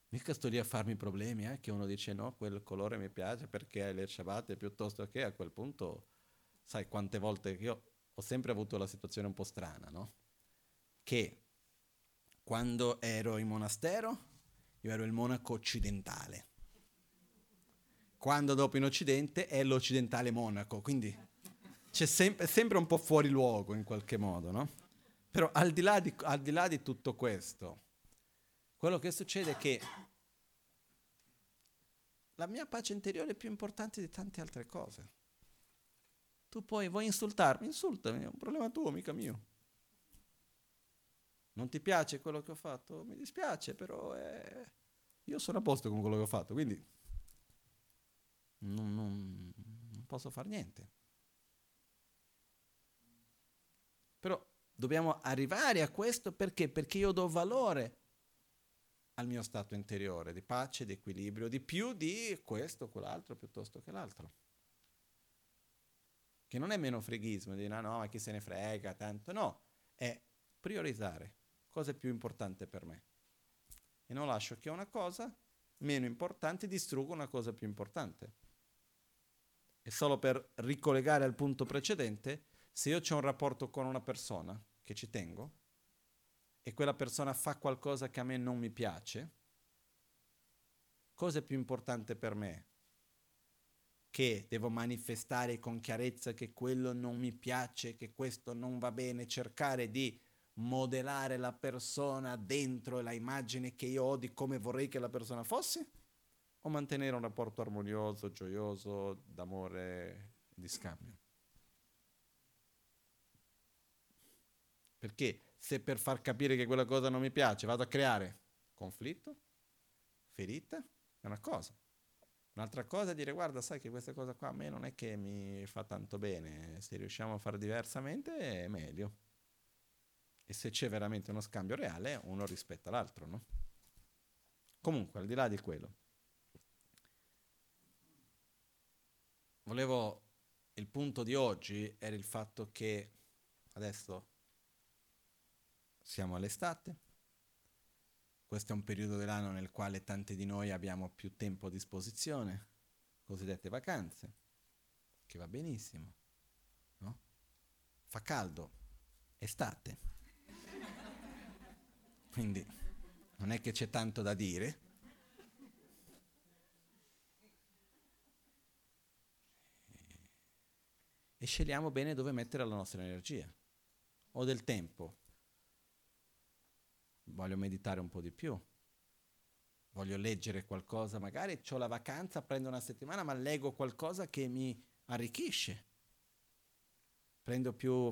mica sto lì a farmi problemi, che uno dice: no, quel colore mi piace perché hai le ciabatte, piuttosto che, a quel punto. Sai quante volte io ho sempre avuto la situazione un po' strana, no? Che quando ero in monastero, io ero il monaco occidentale. Quando dopo in Occidente è l'occidentale monaco, quindi c'è sempre un po' fuori luogo in qualche modo, no? Però al di là di tutto questo, quello che succede è che la mia pace interiore è più importante di tante altre cose. Tu poi vuoi insultarmi? Insultami, è un problema tuo, mica mio. Non ti piace quello che ho fatto? Mi dispiace, però io sono a posto con quello che ho fatto, quindi non posso far niente. Però dobbiamo arrivare a questo perché? Perché io do valore al mio stato interiore di pace, di equilibrio, di più di questo, quell'altro, piuttosto che l'altro. Che non è meno freghismo, di no, ma chi se ne frega tanto, no, è priorizzare cosa è più importante per me. E non lascio che una cosa meno importante distrugga una cosa più importante. E solo per ricollegare al punto precedente, se io c'ho un rapporto con una persona che ci tengo e quella persona fa qualcosa che a me non mi piace, cosa è più importante per me? che devo manifestare con chiarezza che quello non mi piace, che questo non va bene, cercare di modellare la persona dentro la immagine che io ho di come vorrei che la persona fosse, o mantenere un rapporto armonioso, gioioso, d'amore, di scambio? Perché se per far capire che quella cosa non mi piace vado a creare conflitto, ferita, è una cosa. Un'altra cosa è dire: guarda, sai che questa cosa qua a me non è che mi fa tanto bene, se riusciamo a fare diversamente è meglio. E se c'è veramente uno scambio reale, uno rispetta l'altro, no? Comunque, al di là di quello, il punto di oggi era il fatto che adesso siamo all'estate, questo è un periodo dell'anno nel quale tanti di noi abbiamo più tempo a disposizione, cosiddette vacanze, che va benissimo, no? Fa caldo, estate, quindi non è che c'è tanto da dire. E scegliamo bene dove mettere la nostra energia. Ho del tempo, voglio meditare un po' di più, voglio leggere qualcosa, magari ho la vacanza, prendo una settimana, ma leggo qualcosa che mi arricchisce.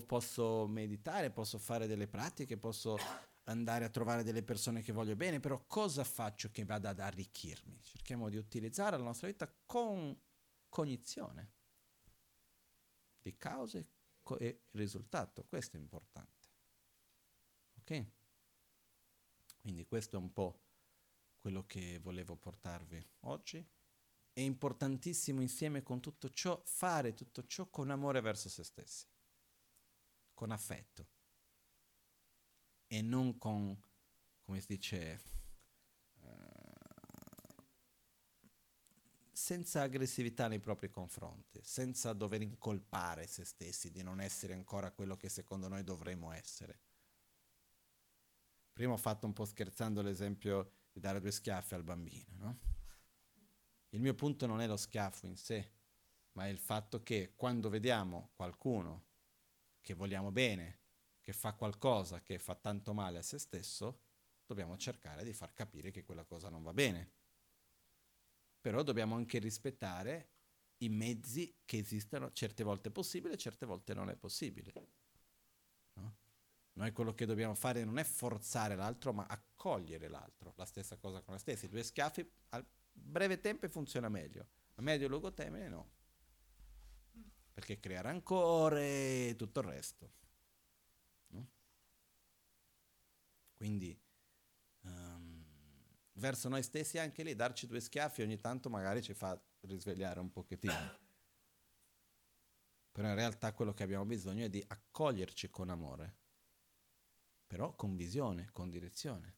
Posso meditare, posso fare delle pratiche, posso andare a trovare delle persone che voglio bene, però cosa faccio che vada ad arricchirmi? Cerchiamo di utilizzare la nostra vita con cognizione di cause e risultato, questo è importante, ok? Quindi questo è un po' quello che volevo portarvi oggi. È importantissimo, insieme con tutto ciò, fare tutto ciò con amore verso se stessi, con affetto e non con, come si dice, senza aggressività nei propri confronti, senza dover incolpare se stessi di non essere ancora quello che secondo noi dovremmo essere. Prima ho fatto un po' scherzando l'esempio di dare 2 schiaffi al bambino, no? Il mio punto non è lo schiaffo in sé, ma è il fatto che quando vediamo qualcuno che vogliamo bene, che fa qualcosa che fa tanto male a se stesso, dobbiamo cercare di far capire che quella cosa non va bene. Però dobbiamo anche rispettare i mezzi che esistono, certe volte è possibile, certe volte non è possibile. No? Noi quello che dobbiamo fare non è forzare l'altro, ma accogliere l'altro, la stessa cosa con la stessa. I 2 schiaffi a breve tempo funziona meglio, a medio e lungo termine no, perché crea rancore e tutto il resto. No? Quindi verso noi stessi anche lì, darci 2 schiaffi ogni tanto magari ci fa risvegliare un pochettino. Però in realtà quello che abbiamo bisogno è di accoglierci con amore, però con visione, con direzione.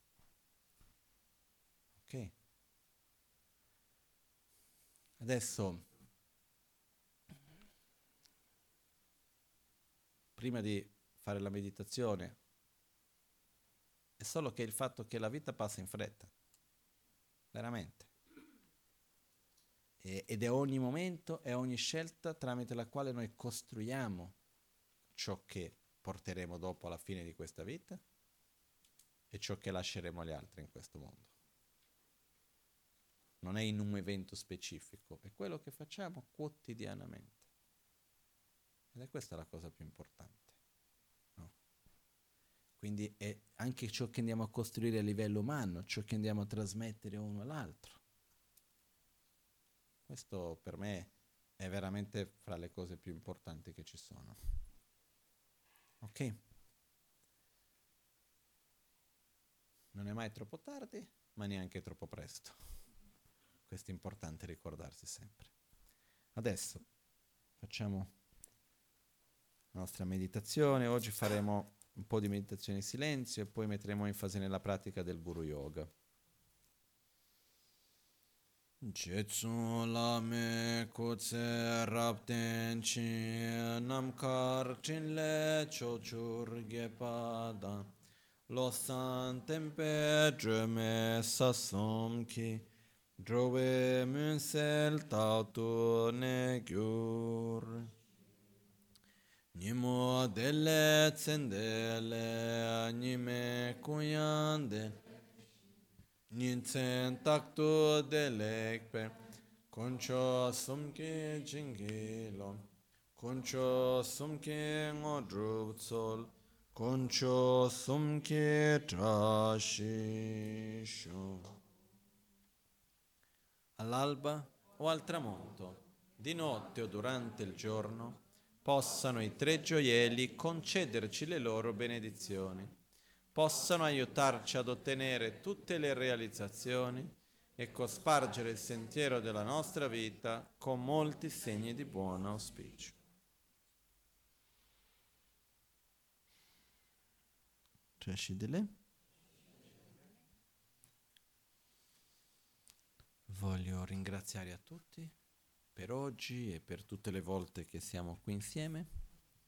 Ok? Adesso, prima di fare la meditazione, è solo che il fatto che la vita passa in fretta. Veramente. Ed è ogni momento, è ogni scelta tramite la quale noi costruiamo ciò che porteremo dopo alla fine di questa vita e ciò che lasceremo agli altri in questo mondo. Non è in un evento specifico, è quello che facciamo quotidianamente. Ed è questa la cosa più importante. Quindi è anche ciò che andiamo a costruire a livello umano, ciò che andiamo a trasmettere uno all'altro. Questo per me è veramente fra le cose più importanti che ci sono. Ok? Non è mai troppo tardi, ma neanche troppo presto. Questo è importante ricordarsi sempre. Adesso facciamo la nostra meditazione. Oggi faremo un po' di meditazione in silenzio e poi metteremo enfasi nella pratica del Guru Yoga. Jetsun lame kutse rapten chin namkar chin le chochur gepada losan tempe drume sasom ki Drove munsel tautu ne gyur. Nimo delle zendele anime kuyande. Nintzen taktu delekpe. Concio sumke jingilom. Concio sumke ngodrubtsol. Concio sumke trashisho. All'alba o al tramonto, di notte o durante il giorno, possano i tre gioielli concederci le loro benedizioni, possano aiutarci ad ottenere tutte le realizzazioni e cospargere il sentiero della nostra vita con molti segni di buon auspicio. Trascidele. Voglio ringraziare a tutti per oggi e per tutte le volte che siamo qui insieme.